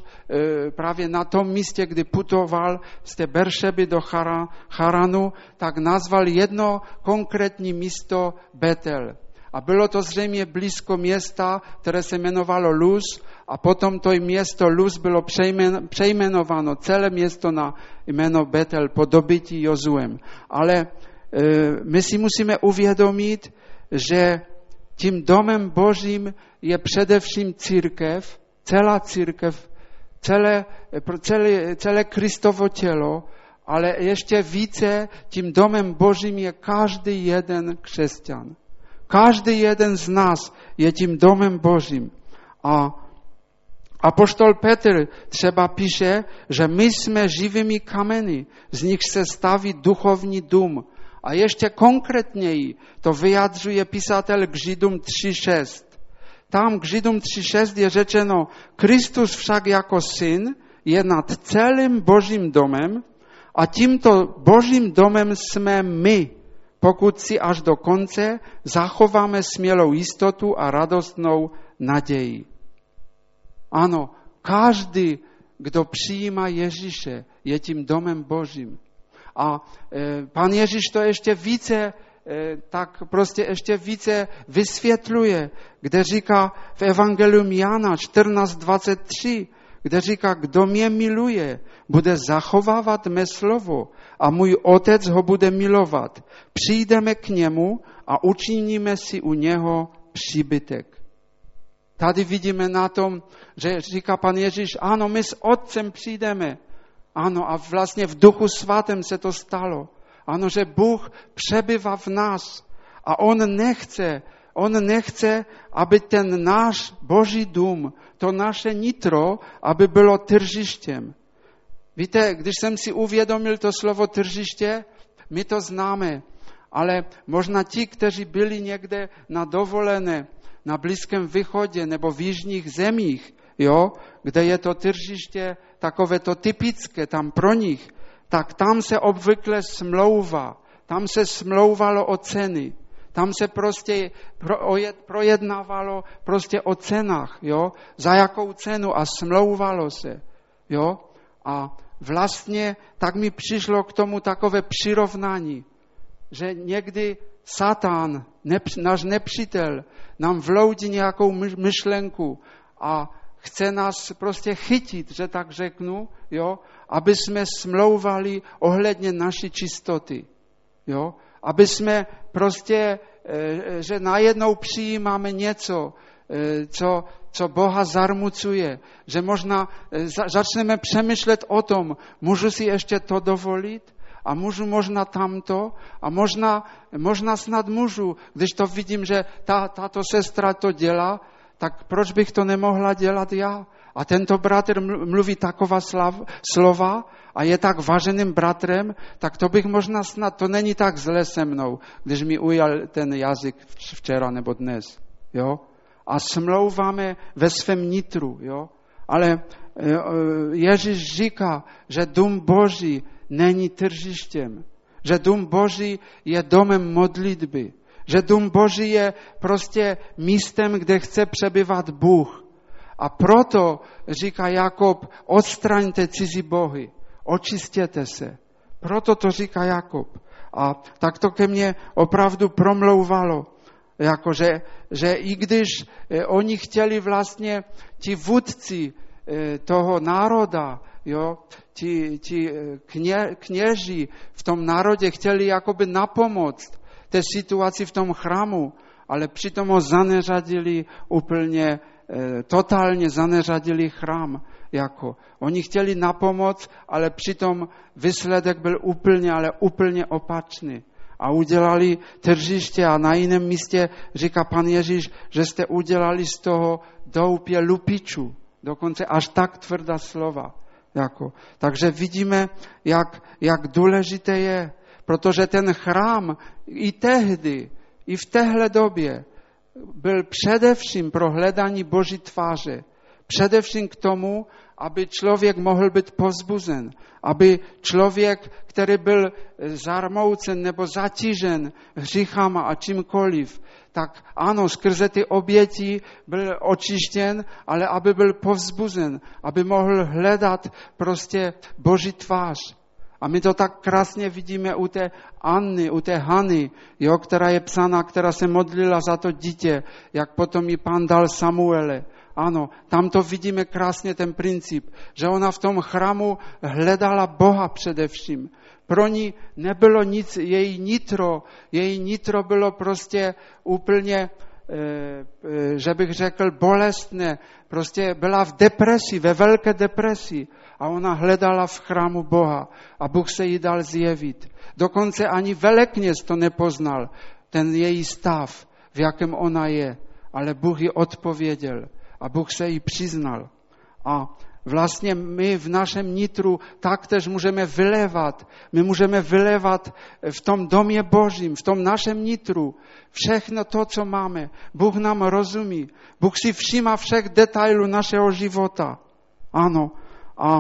e, právě na tom místě, kdy putoval z té Beršeby do Chara, Cháranu, tak nazval jedno konkrétní místo Betel. A bylo to zřejmě blízko města, které se jmenovalo Luz, a potom to město Luz bylo přejmenováno, celé město na jméno Betel po dobytí Jozuem. Ale e, my si musíme uvědomit, že tím domem Božím je především církev, celá církev, celé, celé, celé Kristovo tělo, ale ještě více tím domem Božím je každý jeden křesťan. Každý jeden z nás je tím domem Božím. A apoštol Petr třeba píše, že my jsme živými kameny, z nich se staví duchovní dům. A ještě konkrétněji to vyjadřuje písatel k Židům tři šest. Tam k Židům tři šest je řečeno, Kristus však jako syn je nad celým Božím domem a tímto Božím domem jsme my, pokud si až do konce zachováme smělou jistotu a radostnou naději. Ano, každý, kdo přijímá Ježíše, je tím domem Božím. A e, pan Ježíš to ještě více tak prostě ještě více vysvětluje, kde říká v Evangelium Jana čtrnáct dvacet tři, kde říká, kdo mě miluje, bude zachovávat mé slovo a můj otec ho bude milovat. Přijdeme k němu a učiníme si u něho příbytek. Tady vidíme na tom, že říká pan Ježíš, ano, my s otcem přijdeme. Ano, a vlastně v Duchu Svatém se to stalo. Ano, že Bůh přebývá v nás a On nechce, On nechce, aby ten náš Boží dům, to naše nitro, aby bylo tržištěm. Víte, když jsem si uvědomil to slovo tržiště, my to známe, ale možná ti, kteří byli někde na dovolené, na Blízkém východě nebo v jižních zemích, jo, kde je to tržiště takové to typické tam pro nich, tak tam se obvykle smlouva, tam se smlouvalo o ceny, tam se prostě projednávalo prostě o cenách, jo? Za jakou cenu a smlouvalo se. Jo? A vlastně tak mi přišlo k tomu takové přirovnání, že někdy Satan, náš nepřítel, nám vloudí nějakou myšlenku a chce nás prostě chytit, že tak řeknu, jo, aby jsme smlouvali ohledně naší čistoty. Jo, aby jsme prostě, že najednou přijímáme něco, co, co Boha zarmucuje, že možná začneme přemýšlet o tom, můžu si ještě to dovolit a můžu možná tamto a možná, možná snad můžu, když to vidím, že ta, tato sestra to dělá, tak proč bych to nemohla dělat já? A tento bratr mluví taková slav, slova a je tak váženým bratrem, tak to bych možná snad, to není tak zle se mnou, když mi ujal ten jazyk včera nebo dnes. Jo? A smlouváme ve svém nitru. Jo? Ale Ježíš říká, že dům Boží není tržištěm, že dům Boží je domem modlitby. Že dům Boží je prostě místem, kde chce přebývat Bůh. A proto, říká Jakob, odstraňte cizí bohy, očistěte se. Proto to říká Jakob. A tak to ke mně opravdu promlouvalo, jako že, že i když oni chtěli vlastně, ti vůdci toho národa, jo, ti, ti kně, kněží v tom národě chtěli jakoby napomoct té situaci v tom chrámu, ale přitom ho zaneřadili úplně, e, totálně zaneřadili chrám. jako. Oni chtěli napomoc, ale přitom výsledek byl úplně, ale úplně opačný. A udělali tržiště a na jiném místě říká pan Ježíš, že jste udělali z toho doupě lupičů. Dokonce až tak tvrdá slova. Jako. Takže vidíme, jak, jak důležité je, protože ten chrám i tehdy, i v téhle době byl především pro hledání Boží tváře. Především k tomu, aby člověk mohl být povzbuzen, aby člověk, který byl zarmoucen nebo zatížen hříchama a čímkoliv, tak ano, skrze ty oběti byl očištěn, ale aby byl povzbuzen, aby mohl hledat prostě Boží tvář. A my to tak krásně vidíme u té Anny, u té Hany, jo, která je psaná, která se modlila za to dítě, jak potom jí Pán dal Samuele. Ano, tam to vidíme krásně, ten princip, že ona v tom chrámu hledala Boha především. Pro ní nebylo nic, její nitro, její nitro bylo prostě úplně, že bych řekl, bolestné. Prostě byla v depresi, ve velké depresi a ona hledala v chrámu Boha a Bůh se jí dal zjevit. Dokonce ani velekněz to nepoznal, ten její stav, v jakém ona je, ale Bůh ji odpověděl. A Bůh se jí přiznal. A vlastně my v našem nitru taktéž můžeme vylévat. My můžeme vylévat v tom domě Božím, v tom našem nitru. Všechno to, co máme. Bůh nám rozumí. Bůh si všímá všech detailů našeho života. Ano. A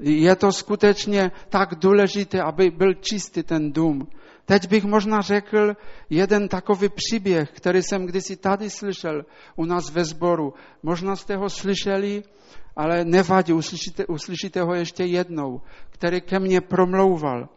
je to skutečně tak důležité, aby byl čistý ten dům. Teď bych možná řekl jeden takový příběh, který jsem kdysi tady slyšel u nás ve sboru. Možná jste ho slyšeli, ale nevadí, uslyšíte, uslyšíte ho ještě jednou, který ke mně promlouval.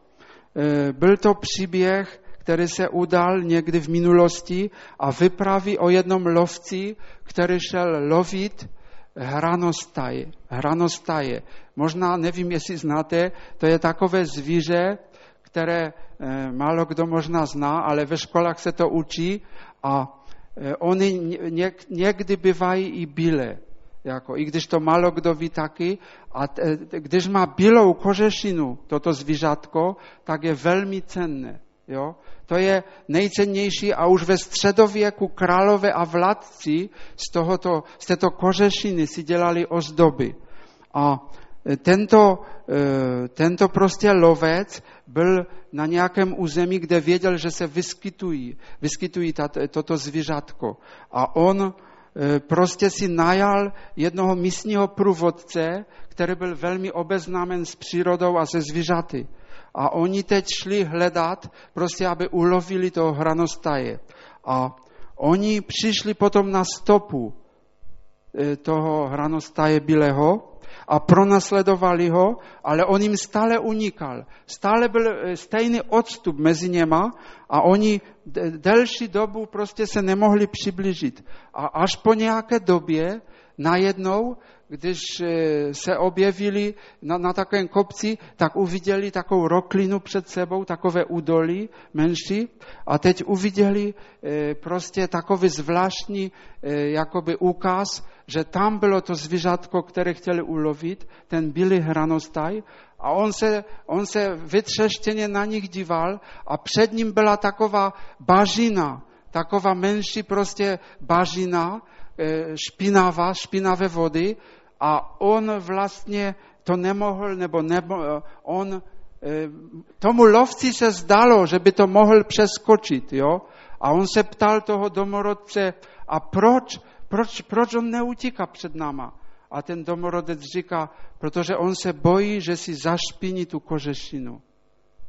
Byl to příběh, který se udal někdy v minulosti a vypráví o jednom lovci, který šel lovit hranostaje. hranostaje. Možná, nevím, jestli znáte, to je takové zvíře, které málo kdo možná zná, ale ve školách se to učí a oni někdy bývají i bílé, jako, i když to málo kdo ví taky. A když má bílou kožešinu toto zvířátko, tak je velmi cenné. Jo? To je nejcennější a už ve středověku králové a vládci z, tohoto, z této kožešiny si dělali ozdoby. A Tento, tento prostě lovec byl na nějakém území, kde věděl, že se vyskytují, vyskytují tato, toto zvířátko. A on prostě si najal jednoho místního průvodce, který byl velmi obeznámen s přírodou a se zvířaty. A oni teď šli hledat, prostě aby ulovili toho hranostaje. A oni přišli potom na stopu toho hranostaje bílého, a pronásledovali ho, ale on jim stále unikal. Stále byl stejný odstup mezi něma a oni delší dobu prostě se nemohli přiblížit. A až po nějaké době najednou, když se objevili na, na takovém kopci, tak uviděli takovou roklinu před sebou, takové údolí menší a teď uviděli prostě takový zvláštní jakoby úkaz, že tam bylo to zvířátko, které chtěli ulovit, ten bílý hranostaj a on se, on se vytřeštěně na nich díval a před ním byla taková bažina, taková menší prostě bažina, špinavá, špinavé vody a on vlastně to nemohl, nebo nemohl, on, tomu lovci se zdalo, že by to mohl přeskočit, jo? A on se ptal toho domorodce, a proč, proč, proč on neutíká před náma? A ten domorodec říká, protože on se bojí, že si zašpiní tu kožešinu.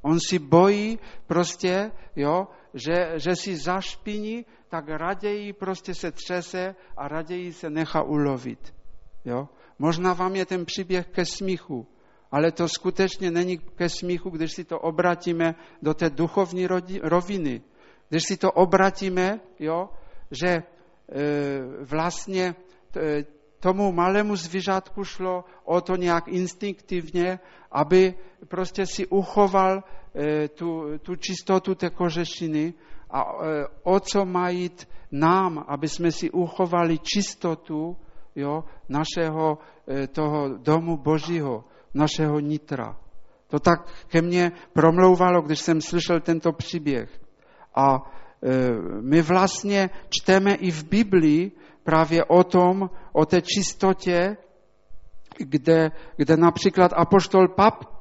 On si bojí prostě, jo, že, že si zašpiní, tak raději prostě se třese a raději se nechá ulovit. Jo? Možná vám je ten příběh ke smíchu, ale to skutečně není ke smíchu, když si to obratíme do té duchovní roviny. Když si to obratíme, jo, že e, vlastně e, tomu malému zvířátku šlo o to nějak instinktivně, aby prostě si uchoval e, tu, tu čistotu té kožešiny, a o co má jít nám, aby jsme si uchovali čistotu, jo, našeho toho domu Božího, našeho nitra. To tak ke mně promlouvalo, když jsem slyšel tento příběh. A my vlastně čteme i v Biblii právě o tom, o té čistotě, kde, kde například apoštol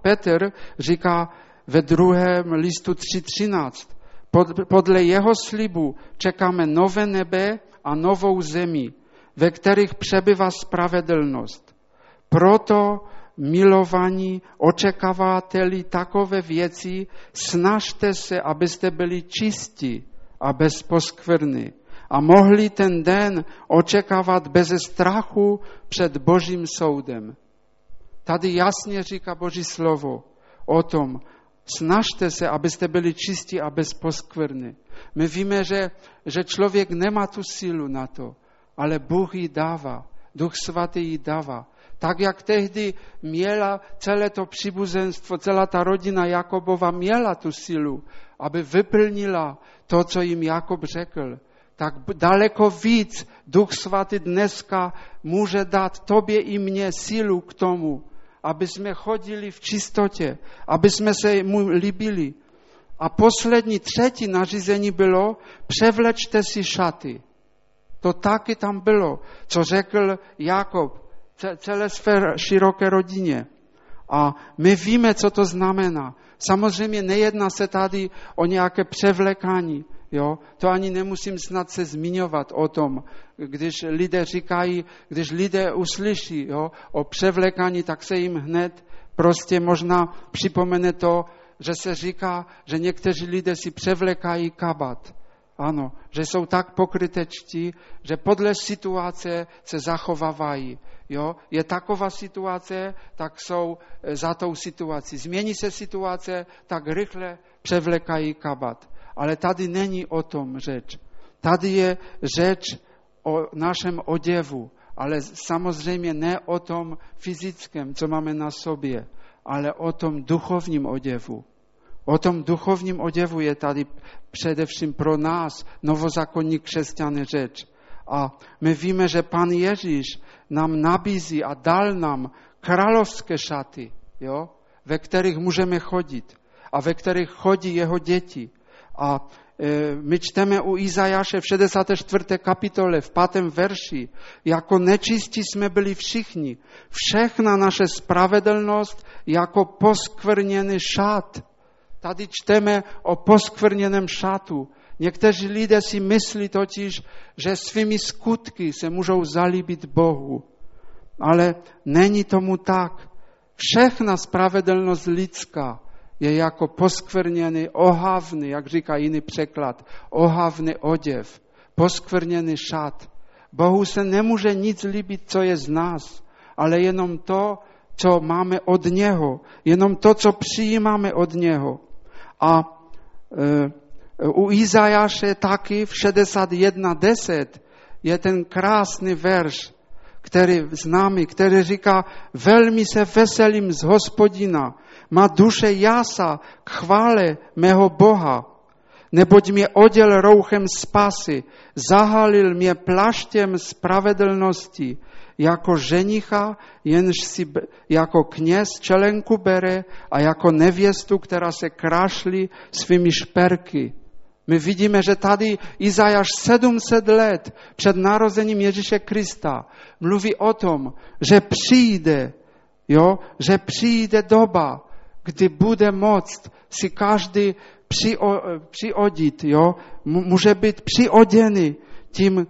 Petr říká ve druhém listu tři třináct, podle jeho slibu čekáme nové nebe a novou zemi, ve kterých přebývá spravedlnost. Proto, milovaní, očekáváte-li takové věci, snažte se, abyste byli čistí a bez poskvrny a mohli ten den očekávat bez strachu před Božím soudem. Tady jasně říká Boží slovo o tom, snažte se, abyste byli čistí a bez poskvrny. My víme, že, že člověk nemá tu sílu na to, ale Bůh ji dává, Duch Svatý ji dává. Tak jak tehdy měla celé to příbuzenstvo, celá ta rodina Jakobova měla tu sílu, aby vyplnila to, co jim Jakob řekl, tak daleko víc Duch Svatý dneska může dát tobě i mně sílu k tomu, aby jsme chodili v čistotě, aby jsme se mu líbili. A poslední, třetí nařízení bylo, převlečte si šaty. To taky tam bylo, co řekl Jakob celé své široké rodině. A my víme, co to znamená. Samozřejmě nejedná se tady o nějaké převlékání. Jo? To ani nemusím snad se zmiňovat o tom, když lidé říkají, když lidé uslyší, jo, o převlékání, tak se jim hned prostě možná připomene to, že se říká, že někteří lidé si převlékají kabát. Ano, že jsou tak pokrytečtí, že podle situace se zachovávají. Jo? Je taková situace, tak jsou za tou situací. Změní se situace, tak rychle převlekají kabát. Ale tady není o tom řeč. Tady je řeč o našem oděvu, ale samozřejmě ne o tom fyzickém, co máme na sobě, ale o tom duchovním oděvu. O tom duchovním oděvu je tady především pro nás, novozákonní křesťané, řeč. A my víme, že Pan Ježíš nám nabízí a dal nám královské šaty, jo, ve kterých můžeme chodit a ve kterých chodí jeho děti. A e, my čteme u Izajáše v šedesáté čtvrté kapitole, v pátém verši, jako nečistí jsme byli všichni, všechna naše spravedlnost jako poskvrněný šat. Tady čteme o poskvrněném šatu. Někteří lidé si myslí totiž, že svými skutky se můžou zalíbit Bohu. Ale není tomu tak. Všechna spravedlnost lidská je jako poskvrněný, ohavný, jak říká jiný překlad, ohavný oděv, poskvrněný šat. Bohu se nemůže nic líbit, co je z nás, ale jenom to, co máme od něho, jenom to, co přijímáme od něho. A e, u Izajáše taky v šedesát jedna deset je ten krásný verš, který známý, který říká, velmi se veselím z Hospodina, má duše jasa k chvále mého Boha, neboť mě oděl rouchem spásy, zahalil mě pláštěm spravedlnosti, jako ženicha, jenž si jako kněz čelenku bere a jako nevěstu, která se krášlí svými šperky. My vidíme, že tady Izajáš sedm set let před narozením Ježíše Krista mluví o tom, že přijde, jo, že přijde doba, kdy bude moct si každý přio, přiodit, jo, může být přioděný tím,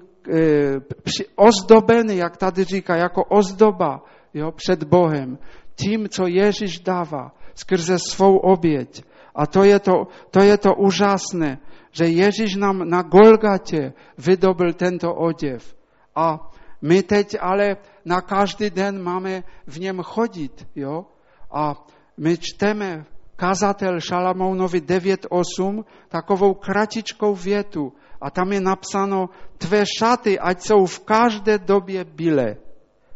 ozdobený, jak tady říká, jako ozdoba, jo, před Bohem, tím, co Ježíš dává skrze svou oběť. A to je to, to je to úžasné, že Ježíš nám na Golgatě vydobil tento oděv. A my teď ale na každý den máme v něm chodit. Jo? A my čteme Kazatel Šalamounovi devět osm takovou kratičkou větu, a tam je napsáno, tvé šaty, ať jsou v každé době bílé,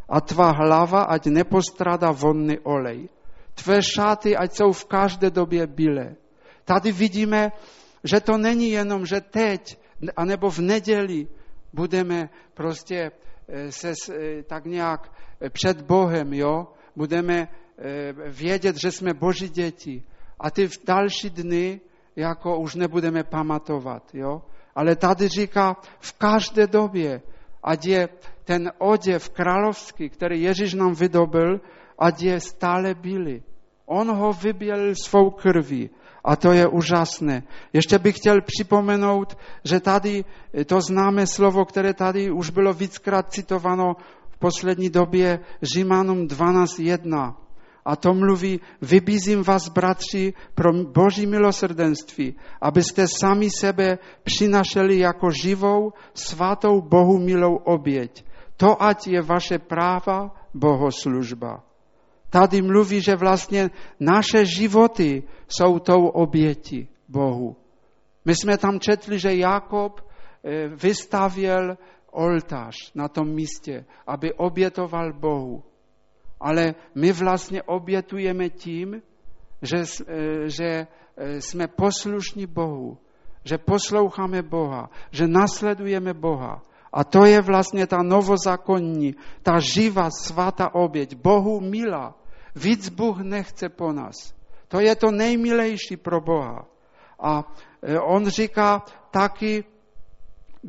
a tvá hlava, ať nepostrádá vonný olej. Tvé šaty, ať jsou v každé době bílé. Tady vidíme, že to není jenom, že teď, anebo v neděli budeme prostě se tak nějak před Bohem, jo? Budeme vědět, že jsme Boží děti. A ty v další dny jako už nebudeme pamatovat, jo? Ale tady říká v každé době, ať je ten oděv královský, který Ježíš nám vydobil, ať je stále bílý. On ho vybělil svou krví a to je úžasné. Ještě bych chtěl připomenout, že tady to známé slovo, které tady už bylo víckrát citováno v poslední době, Římanům dvanáct jedna. A to mluví, vybízím vás, bratři, pro Boží milosrdenství, abyste sami sebe přinašeli jako živou, svatou Bohu milou oběť. To ať je vaše práva bohoslužba. Tady mluví, že vlastně naše životy jsou tou oběti Bohu. My jsme tam četli, že Jakob vystavěl oltář na tom místě, aby obětoval Bohu. Ale my vlastně obětujeme tím, že, že jsme poslušní Bohu, že posloucháme Boha, že nasledujeme Boha. A to je vlastně ta novozákonní, ta živá, svatá oběť, Bohu milá. Víc Bůh nechce po nás. To je to nejmilejší pro Boha. A on říká taky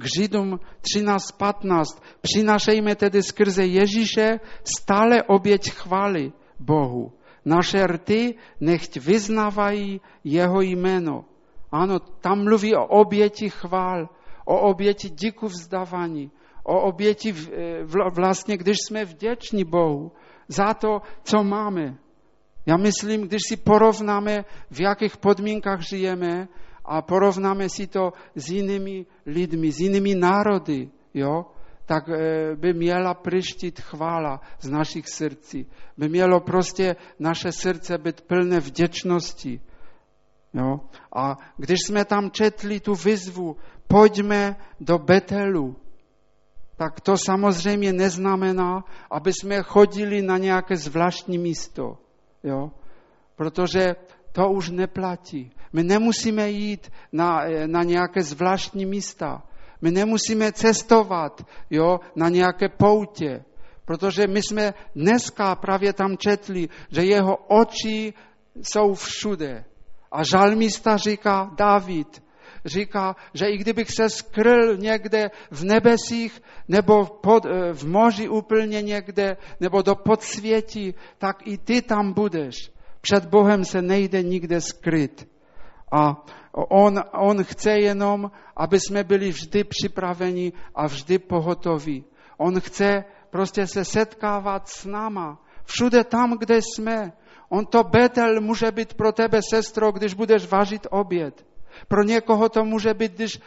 k Židům třináct patnáct, přinašejme tedy skrze Ježíše stále oběť chvály Bohu. Naše rty nechť vyznavají jeho jméno. Ano, tam mluví o oběti chvál, o oběti díku vzdávání, o oběti vlastně, když jsme vděční Bohu za to, co máme. Já myslím, když si porovnáme, v jakých podmínkách žijeme a porovnáme si to s jinými lidmi, s jinými národy, jo, tak by měla pryštit chvála z našich srdcí. By mělo prostě naše srdce být plné vděčnosti. Jo. A když jsme tam četli tu výzvu, pojďme do Betelu, tak to samozřejmě neznamená, aby jsme chodili na nějaké zvláštní místo. Jo? Protože to už neplatí. My nemusíme jít na, na nějaké zvláštní místa. My nemusíme cestovat, jo, na nějaké poutě. Protože my jsme dneska právě tam četli, že jeho oči jsou všude. A žalmista říká, David, říká, že i kdybych se skryl někde v nebesích, nebo pod, v moři úplně někde, nebo do podsvětí, tak i ty tam budeš. Před Bohem se nejde nikde skryt. A on, on chce jenom, aby jsme byli vždy připraveni a vždy pohotoví. On chce prostě se setkávat s náma. Všude tam, kde jsme. On to Betel může být pro tebe, sestro, když budeš vařit oběd. Pro někoho to může být, když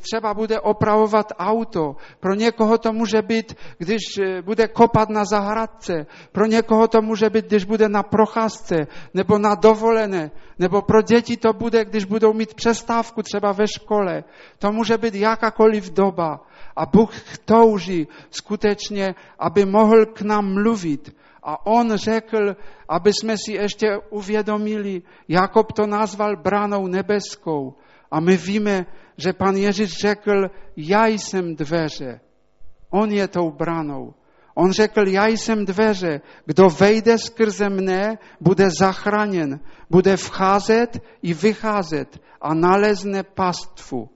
třeba bude opravovat auto. Pro někoho to může být, když bude kopat na zahradce. Pro někoho to může být, když bude na procházce nebo na dovolené. Nebo pro děti to bude, když budou mít přestávku třeba ve škole. To může být jakákoliv doba. A Bůh touží skutečně, aby mohl k nám mluvit. A on řekl, aby jsme si ještě uvědomili, Jakob to nazval branou nebeskou. A my víme, že pan Ježíš řekl, já jsem dveře. On je tou branou. On řekl, já jsem dveře. Kdo vejde skrze mne, bude zachráněn. Bude vcházet i vycházet a nalezne pastvu.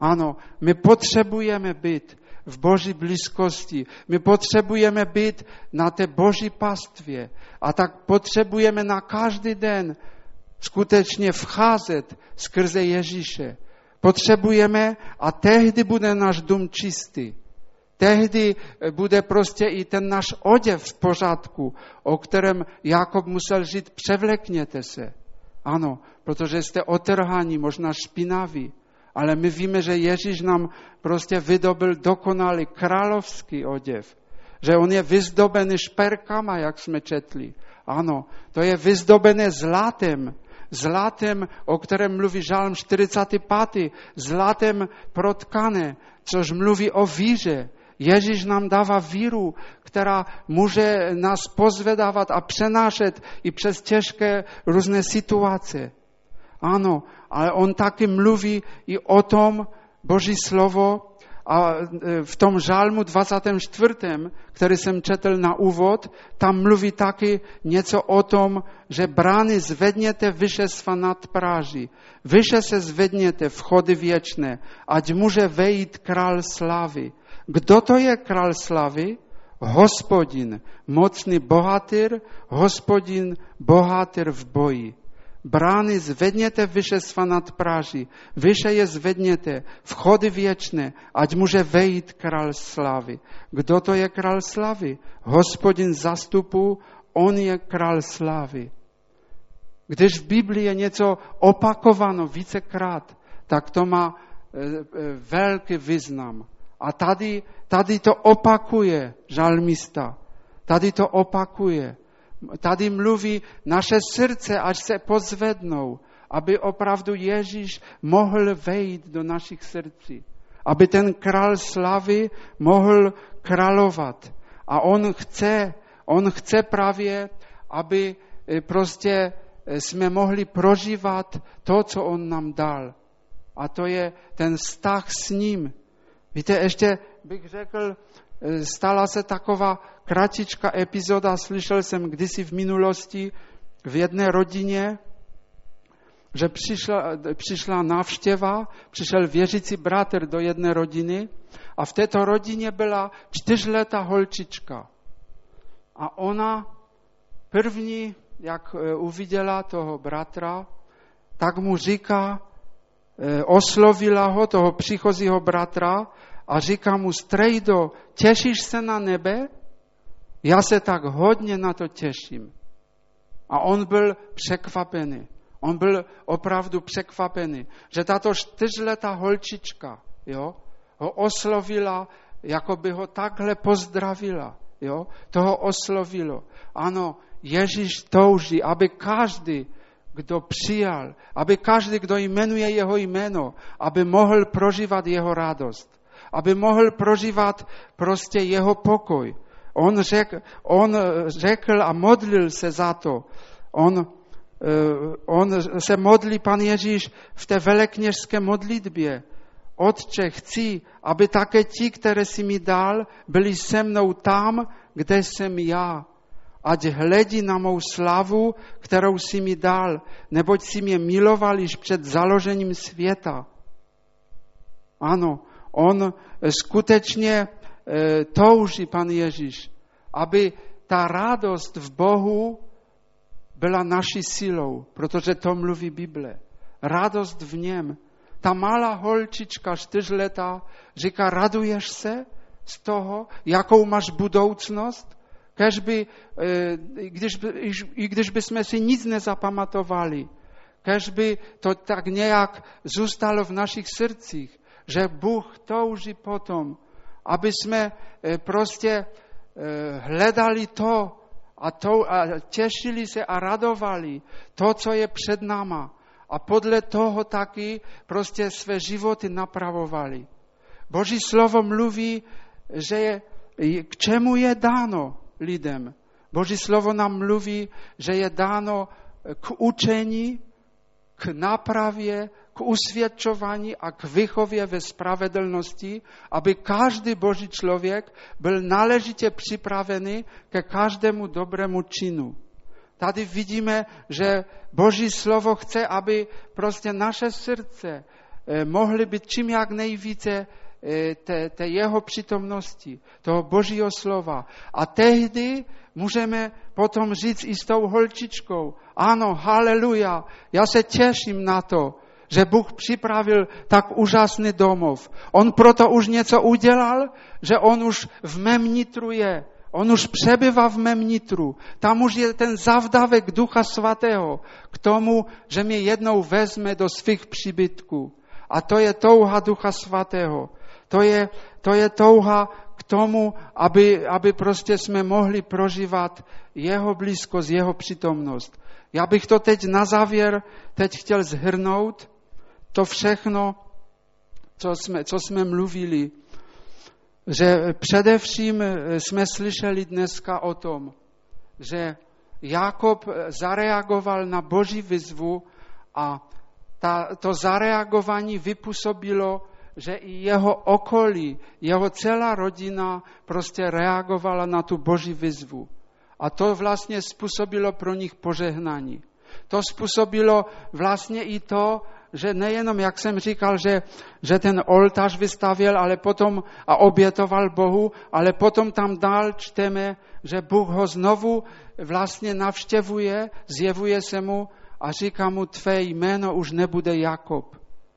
Ano, my potřebujeme být v Boží blízkosti. My potřebujeme být na té Boží pastvě a tak potřebujeme na každý den skutečně vcházet skrze Ježíše. Potřebujeme a tehdy bude náš dům čistý. Tehdy bude prostě i ten náš oděv v pořádku, o kterém Jakob musel říct, převlekněte se. Ano, protože jste otrhaní, možná špinaví. Ale my víme, že Ježíš nám prostě vydobil dokonalý královský oděv. Že on je vyzdobený šperkama, jak jsme četli. Ano, to je vyzdobené zlatem. Zlatem, o kterém mluví žalm čtyřicátý pátý. Zlatem protkané, což mluví o víře. Ježíš nám dává víru, která může nás pozvedávat a přenášet i přes těžké různé situace. Ano, ale on taky mluví i o tom Boží slovo, A v tom žalmu dvacátém čtvrtém, který jsem četl na úvod, tam mluví taky něco o tom, že brány zvedněte vyše sva nad práží, vyše se zvedněte vchody věčné, ať může vejít král slávy. Kdo to je král slávy? Hospodin, mocný bohatyr, hospodin, bohatyr v boji. Brány zvedněte vyše sva nad práží, vyše je zvedněte, vchody věčné, ať může vejít král slávy. Kdo to je král slávy? Hospodin zástupů, on je král slávy. Když v Biblii je něco opakováno vícekrát, tak to má velký význam. A tady, tady to opakuje žalmista. Tady to opakuje. Tady mluví naše srdce, až se pozvednou, aby opravdu Ježíš mohl vejít do našich srdcí. Aby ten král slavy mohl královat. A on chce, on chce právě, aby prostě jsme mohli prožívat to, co on nám dal. A to je ten vztah s ním. Víte, ještě bych řekl, stala se taková kratička epizoda, slyšel jsem kdysi v minulosti v jedné rodině, že přišla, přišla návštěva, přišel věřící bratr do jedné rodiny a v této rodině byla čtyřletá holčička. A ona první, jak uviděla toho bratra, tak mu říká, oslovila ho, toho příchozího bratra, a říká mu, strejdo, těšíš se na nebe? Já se tak hodně na to těším. A on byl překvapený. On byl opravdu překvapený, že tato čtyřletá holčička, jo, ho oslovila, jako by ho takhle pozdravila. Jo, to ho oslovilo. Ano, Ježíš touží, aby každý, kdo přijal, aby každý, kdo jmenuje jeho jméno, aby mohl prožívat jeho radost. Aby mohl prožívat prostě jeho pokoj. On řekl, on řekl a modlil se za to. On, on se modlí, pan Ježíš, v té velekněžské modlitbě. Otče, chci, aby také ti, které jsi mi dal, byli se mnou tam, kde jsem já. Ať hledí na mou slavu, kterou jsi mi dal, neboť jsi mě miloval již před založením světa. Ano, on skutečně touží, pan Ježíš, aby ta radost v Bohu byla naší silou, protože to mluví Bible. Radost v něm. Ta malá holčička, čtyřletá, říká, raduješ se z toho, jakou máš budoucnost? Kežby, když, i když bychom si nic nezapamatovali, kežby to tak nějak zůstalo v našich srdcích, že Bůh touží potom, aby jsme prostě hledali to a, to a těšili se a radovali to, co je před náma. A podle toho taky prostě své životy napravovali. Boží slovo mluví, že je, k čemu je dáno lidem. Boží slovo nám mluví, že je dáno k učení, k nápravě, k usvědčování a k vychově ve spravedlnosti, aby každý Boží člověk byl náležitě připravený ke každému dobrému činu. Tady vidíme, že Boží slovo chce, aby prostě naše srdce mohly být čím jak nejvíce té, té jeho přítomnosti, toho Božího slova. A tehdy můžeme potom říct i s tou holčičkou, ano, haleluja, já se těším na to, že Bůh připravil tak úžasný domov. On proto už něco udělal, že on už v mém nitru je. On už přebývá v mém nitru. Tam už je ten zavdavek Ducha Svatého k tomu, že mě jednou vezme do svých příbytků. A to je touha Ducha Svatého. To je, to je touha k tomu, aby, aby prostě jsme mohli prožívat jeho blízkost, jeho přítomnost. Já bych to teď na závěr teď chtěl shrnout. To všechno, co jsme, co jsme mluvili, že především jsme slyšeli dneska o tom, že Jakob zareagoval na Boží výzvu a ta, to zareagování vypůsobilo že i jeho okolí, jeho celá rodina prostě reagovala na tu Boží výzvu. A to vlastně způsobilo pro nich požehnání. To způsobilo vlastně i to, že nejenom, jak jsem říkal, že, že ten oltář vystavěl, ale potom a obětoval Bohu, ale potom tam dál čteme, že Bůh ho znovu vlastně navštěvuje, zjevuje se mu a říká mu, tvé jméno už nebude Jakob.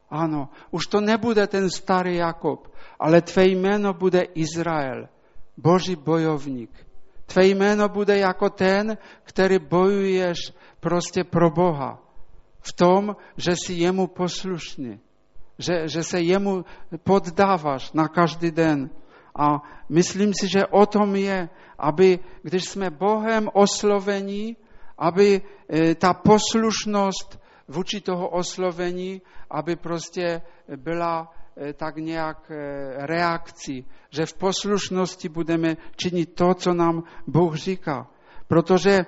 Ano, už to nebude ten starý Jakob, ale tvé jméno bude Izrael, Boží bojovník. Tvé jméno bude jako ten, který bojuješ prostě pro Boha. V tom, že jsi jemu poslušný, že, že se jemu poddáváš na každý den. A myslím si, že o tom je, aby, když jsme Bohem osloveni, aby ta poslušnost vůči toho oslovení, aby prostě byla tak nějak reakcí, že v poslušnosti budeme činit to, co nám Bůh říká. Protože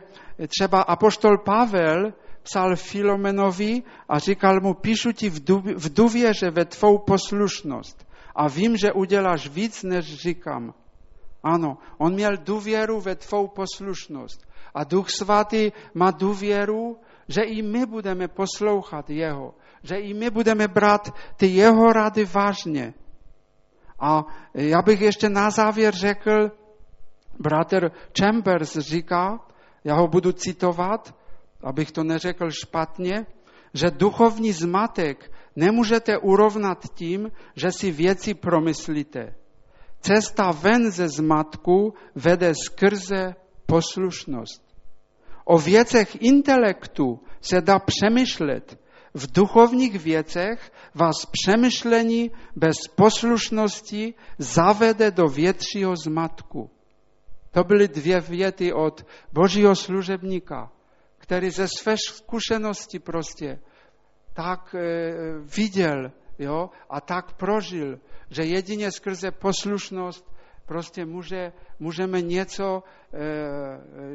třeba apoštol Pavel psal Filomenovi a říkal mu, píšu ti v důvěře ve tvou poslušnost a vím, že uděláš víc, než říkám. Ano, on měl důvěru ve tvou poslušnost a Duch Svatý má důvěru, že i my budeme poslouchat jeho, že i my budeme brát ty jeho rady vážně. A já bych ještě na závěr řekl, bratr Chambers říká, já ho budu citovat, abych to neřekl špatně, že duchovní zmatek nemůžete urovnat tím, že si věci promyslíte. Cesta ven ze zmatku vede skrze poslušnost. O věcech intelektu se dá přemýšlet. V duchovních věcech vás přemýšlení bez poslušnosti zavede do většího zmatku. To byly dvě věty od Božího služebníka, který ze své zkušenosti prostě tak viděl, jo, a tak prožil, že jedině skrze poslušnost prostě může, můžeme něco e,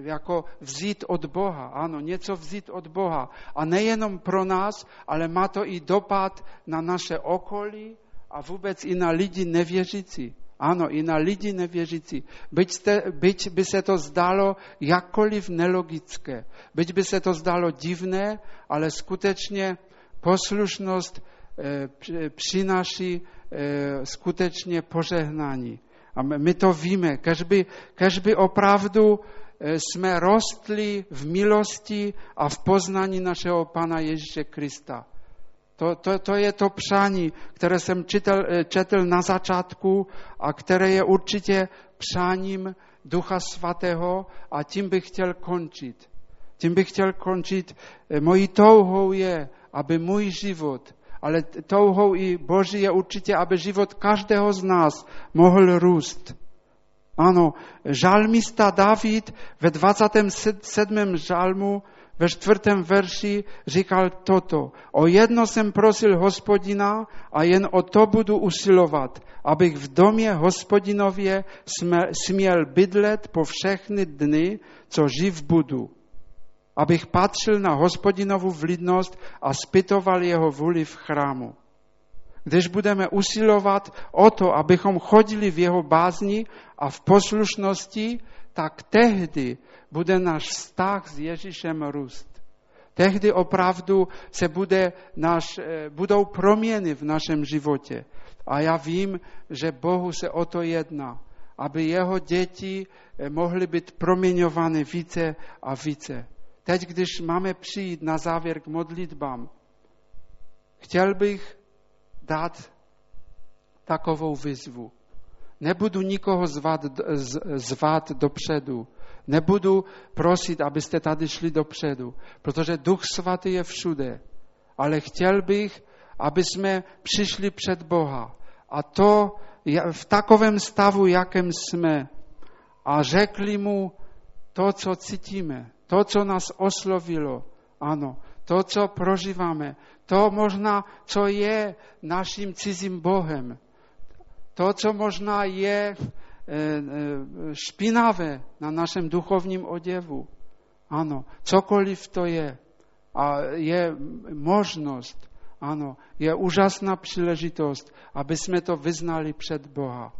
jako vzít od Boha. Ano, něco vzít od Boha. A nejenom pro nás, ale má to i dopad na naše okolí a vůbec i na lidi nevěřící. Ano, i na lidi nevěřící. Byť, jste, byť by se to zdalo jakkoliv nelogické, byť by se to zdalo divné, ale skutečně poslušnost e, přináší e, skutečně požehnání. A my to víme, kežby, kežby opravdu jsme rostli v milosti a v poznání našeho Pana Ježíše Krista. To, to, to je to přání, které jsem čitel, četl na začátku a které je určitě přáním Ducha Svatého a tím bych chtěl končit. Tím bych chtěl končit. Mojí touhou je, aby můj život, ale touhou i Boží je určitě, aby život každého z nás mohl růst. Ano, žalmista David ve dvacátém sedmém žalmu ve čtvrtém verši říkal toto. O jedno jsem prosil Hospodina a jen o to budu usilovat, abych v domě Hospodinově směl bydlet po všechny dny, co živ budu. Abych patřil na Hospodinovu vlídnost a zpytoval jeho vůli v chrámu. Když budeme usilovat o to, abychom chodili v jeho bázni a v poslušnosti, tak tehdy bude náš vztah s Ježíšem růst. Tehdy opravdu se bude naš, budou proměny v našem životě. A já vím, že Bohu se o to jedná, aby jeho děti mohly být proměňovány více a více. Teď, když máme přijít na závěr k modlitbám, chtěl bych dát takovou výzvu. Nebudu nikoho zvat, zvat dopředu. Nebudu prosit, abyste tady šli dopředu, protože Duch Svatý je všude. Ale chtěl bych, aby jsme přišli před Boha. A to v takovém stavu, jakém jsme. A řekli mu to, co cítíme. To, co nás oslovilo, ano, to, co prožíváme, to možná, co je naším cizím Bohem, to, co možná je špinavé na našem duchovním oděvu, ano, cokoliv to je. A je možnost, Ano, je úžasná příležitost, aby jsme to vyznali před Boha.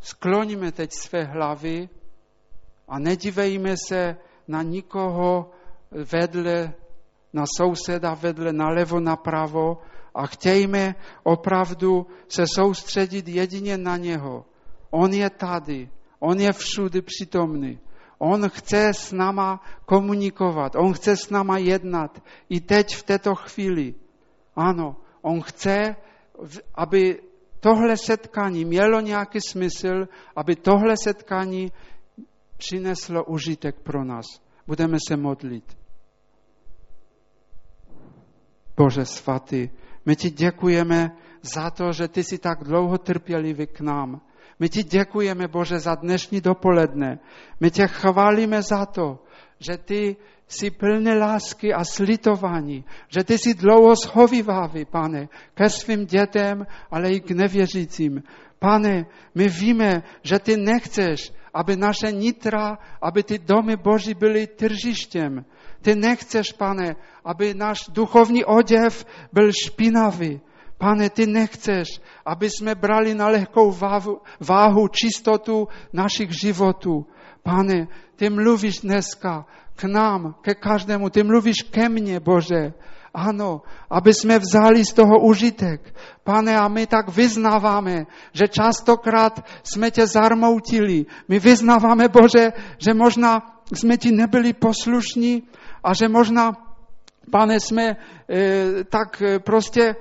Skloníme teď své hlavy a nedívejme se na nikoho vedle, na souseda vedle, nalevo, napravo a chtějme opravdu se soustředit jedině na něho. On je tady, on je všudy přítomný. On chce s náma komunikovat, on chce s náma jednat i teď v této chvíli. Ano, on chce, aby tohle setkání mělo nějaký smysl, aby tohle setkání přineslo užitek pro nás. Budeme se modlit. Bože svatý, my ti děkujeme za to, že ty jsi tak dlouho trpělivý k nám. My ti děkujeme, Bože, za dnešní dopoledne. My tě chválíme za to, že ty jsi plný lásky a slitování, že ty jsi dlouho schovívavý, Pane, ke svým dětem, ale i k nevěřícím. Pane, my víme, že ty nechceš, aby naše nitra, aby ty domy Boží byly tržištěm. Ty nechceš, Pane, aby náš duchovní oděv byl špinavý. Pane, ty nechceš, aby jsme brali na lehkou váhu, váhu čistotu našich životů. Pane, ty mluvíš dneska k nám, ke každému, ty mluvíš ke mně, Bože. Ano, aby jsme vzali z toho užitek. Pane, a my tak vyznáváme, že častokrát jsme tě zarmoutili. My vyznáváme, Bože, že možná jsme ti nebyli poslušní a že možná, Pane, jsme e, tak prostě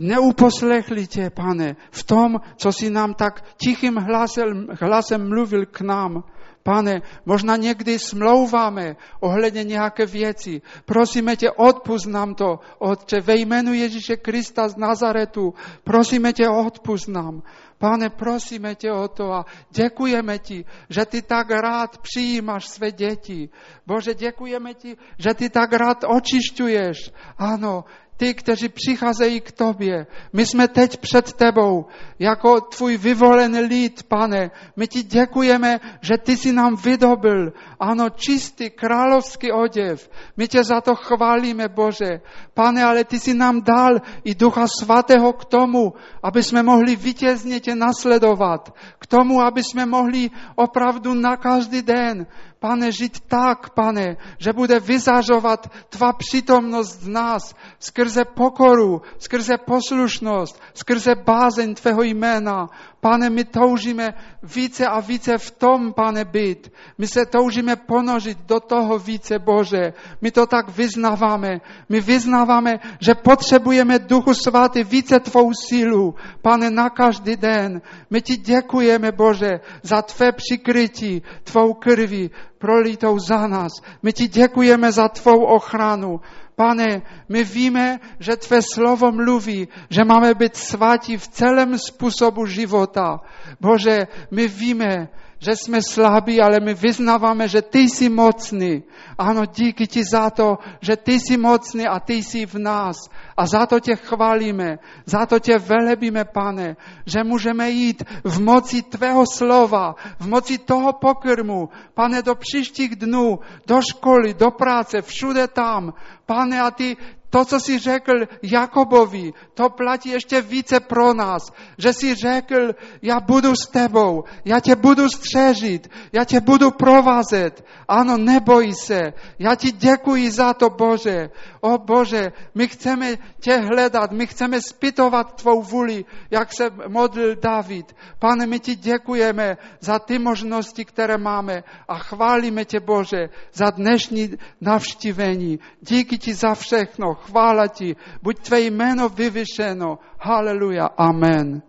neuposlechli tě, Pane, v tom, co jsi nám tak tichým hlasem, hlasem mluvil k nám. Pane, možná někdy smlouváme ohledně nějaké věci. Prosíme tě, odpusť nám to, Otče, ve jménu Ježíše Krista z Nazaretu. Prosíme tě, odpusť nám. Pane, prosíme tě o to a děkujeme ti, že ty tak rád přijímáš své děti. Bože, děkujeme ti, že ty tak rád očišťuješ. Ano, ty, kteří přicházejí k tobě. My jsme teď před tebou, jako tvůj vyvolený lid, Pane. My ti děkujeme, že ty jsi nám vydobil, ano, čistý královský oděv. My tě za to chválíme, Bože. Pane, ale ty jsi nám dal i Ducha Svatého k tomu, aby jsme mohli vítězně tě nasledovat. K tomu, aby jsme mohli opravdu na každý den, Pane, žít tak, Pane, že bude vyzařovat tvá přítomnost z nás skrze pokoru, skrze poslušnost, skrze bázeň tvého jména. Pane, my toužíme více a více v tom, Pane, být. My se toužíme ponořit do toho více, Bože. My to tak vyznáváme. My vyznáváme, že potřebujeme Duchu Svatý více tvou sílu, Pane, na každý den. My ti děkujeme, Bože, za tvé přikrytí, tvou krví prolitou za nás. My ti děkujeme za tvou ochranu. Pane, my víme, že tvé slovo mluví, že máme být svatí v celém způsobu života. Bože, my víme, že jsme slabí, ale my vyznáváme, že ty jsi mocný. Ano, díky ti za to, že ty jsi mocný a ty jsi v nás. A za to tě chválíme, za to tě velebíme, Pane, že můžeme jít v moci tvého slova, v moci toho pokrmu, Pane, do příštích dnů, do školy, do práce, všude tam. Pane, a ty to, co jsi řekl Jakobovi, to platí ještě více pro nás, že jsi řekl, já budu s tebou, já tě budu střežit, já tě budu provázet. Ano, neboj se, já ti děkuji za to, Bože. O Bože, my chceme tě hledat, my chceme zpytovat tvou vůli, jak se modlil David. Pane, my ti děkujeme za ty možnosti, které máme a chválíme tě, Bože, za dnešní navštívení. Díky ti za všechno. Chvála ti, buď tvé jméno vyvyšeno. Haleluja, amen.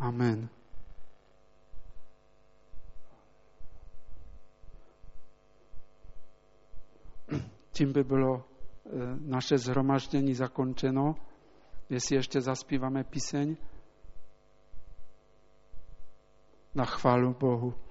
Amen. Tím by bylo naše zhromaždění zakončeno, jestli ještě zaspíváme píseň na chválu Bohu.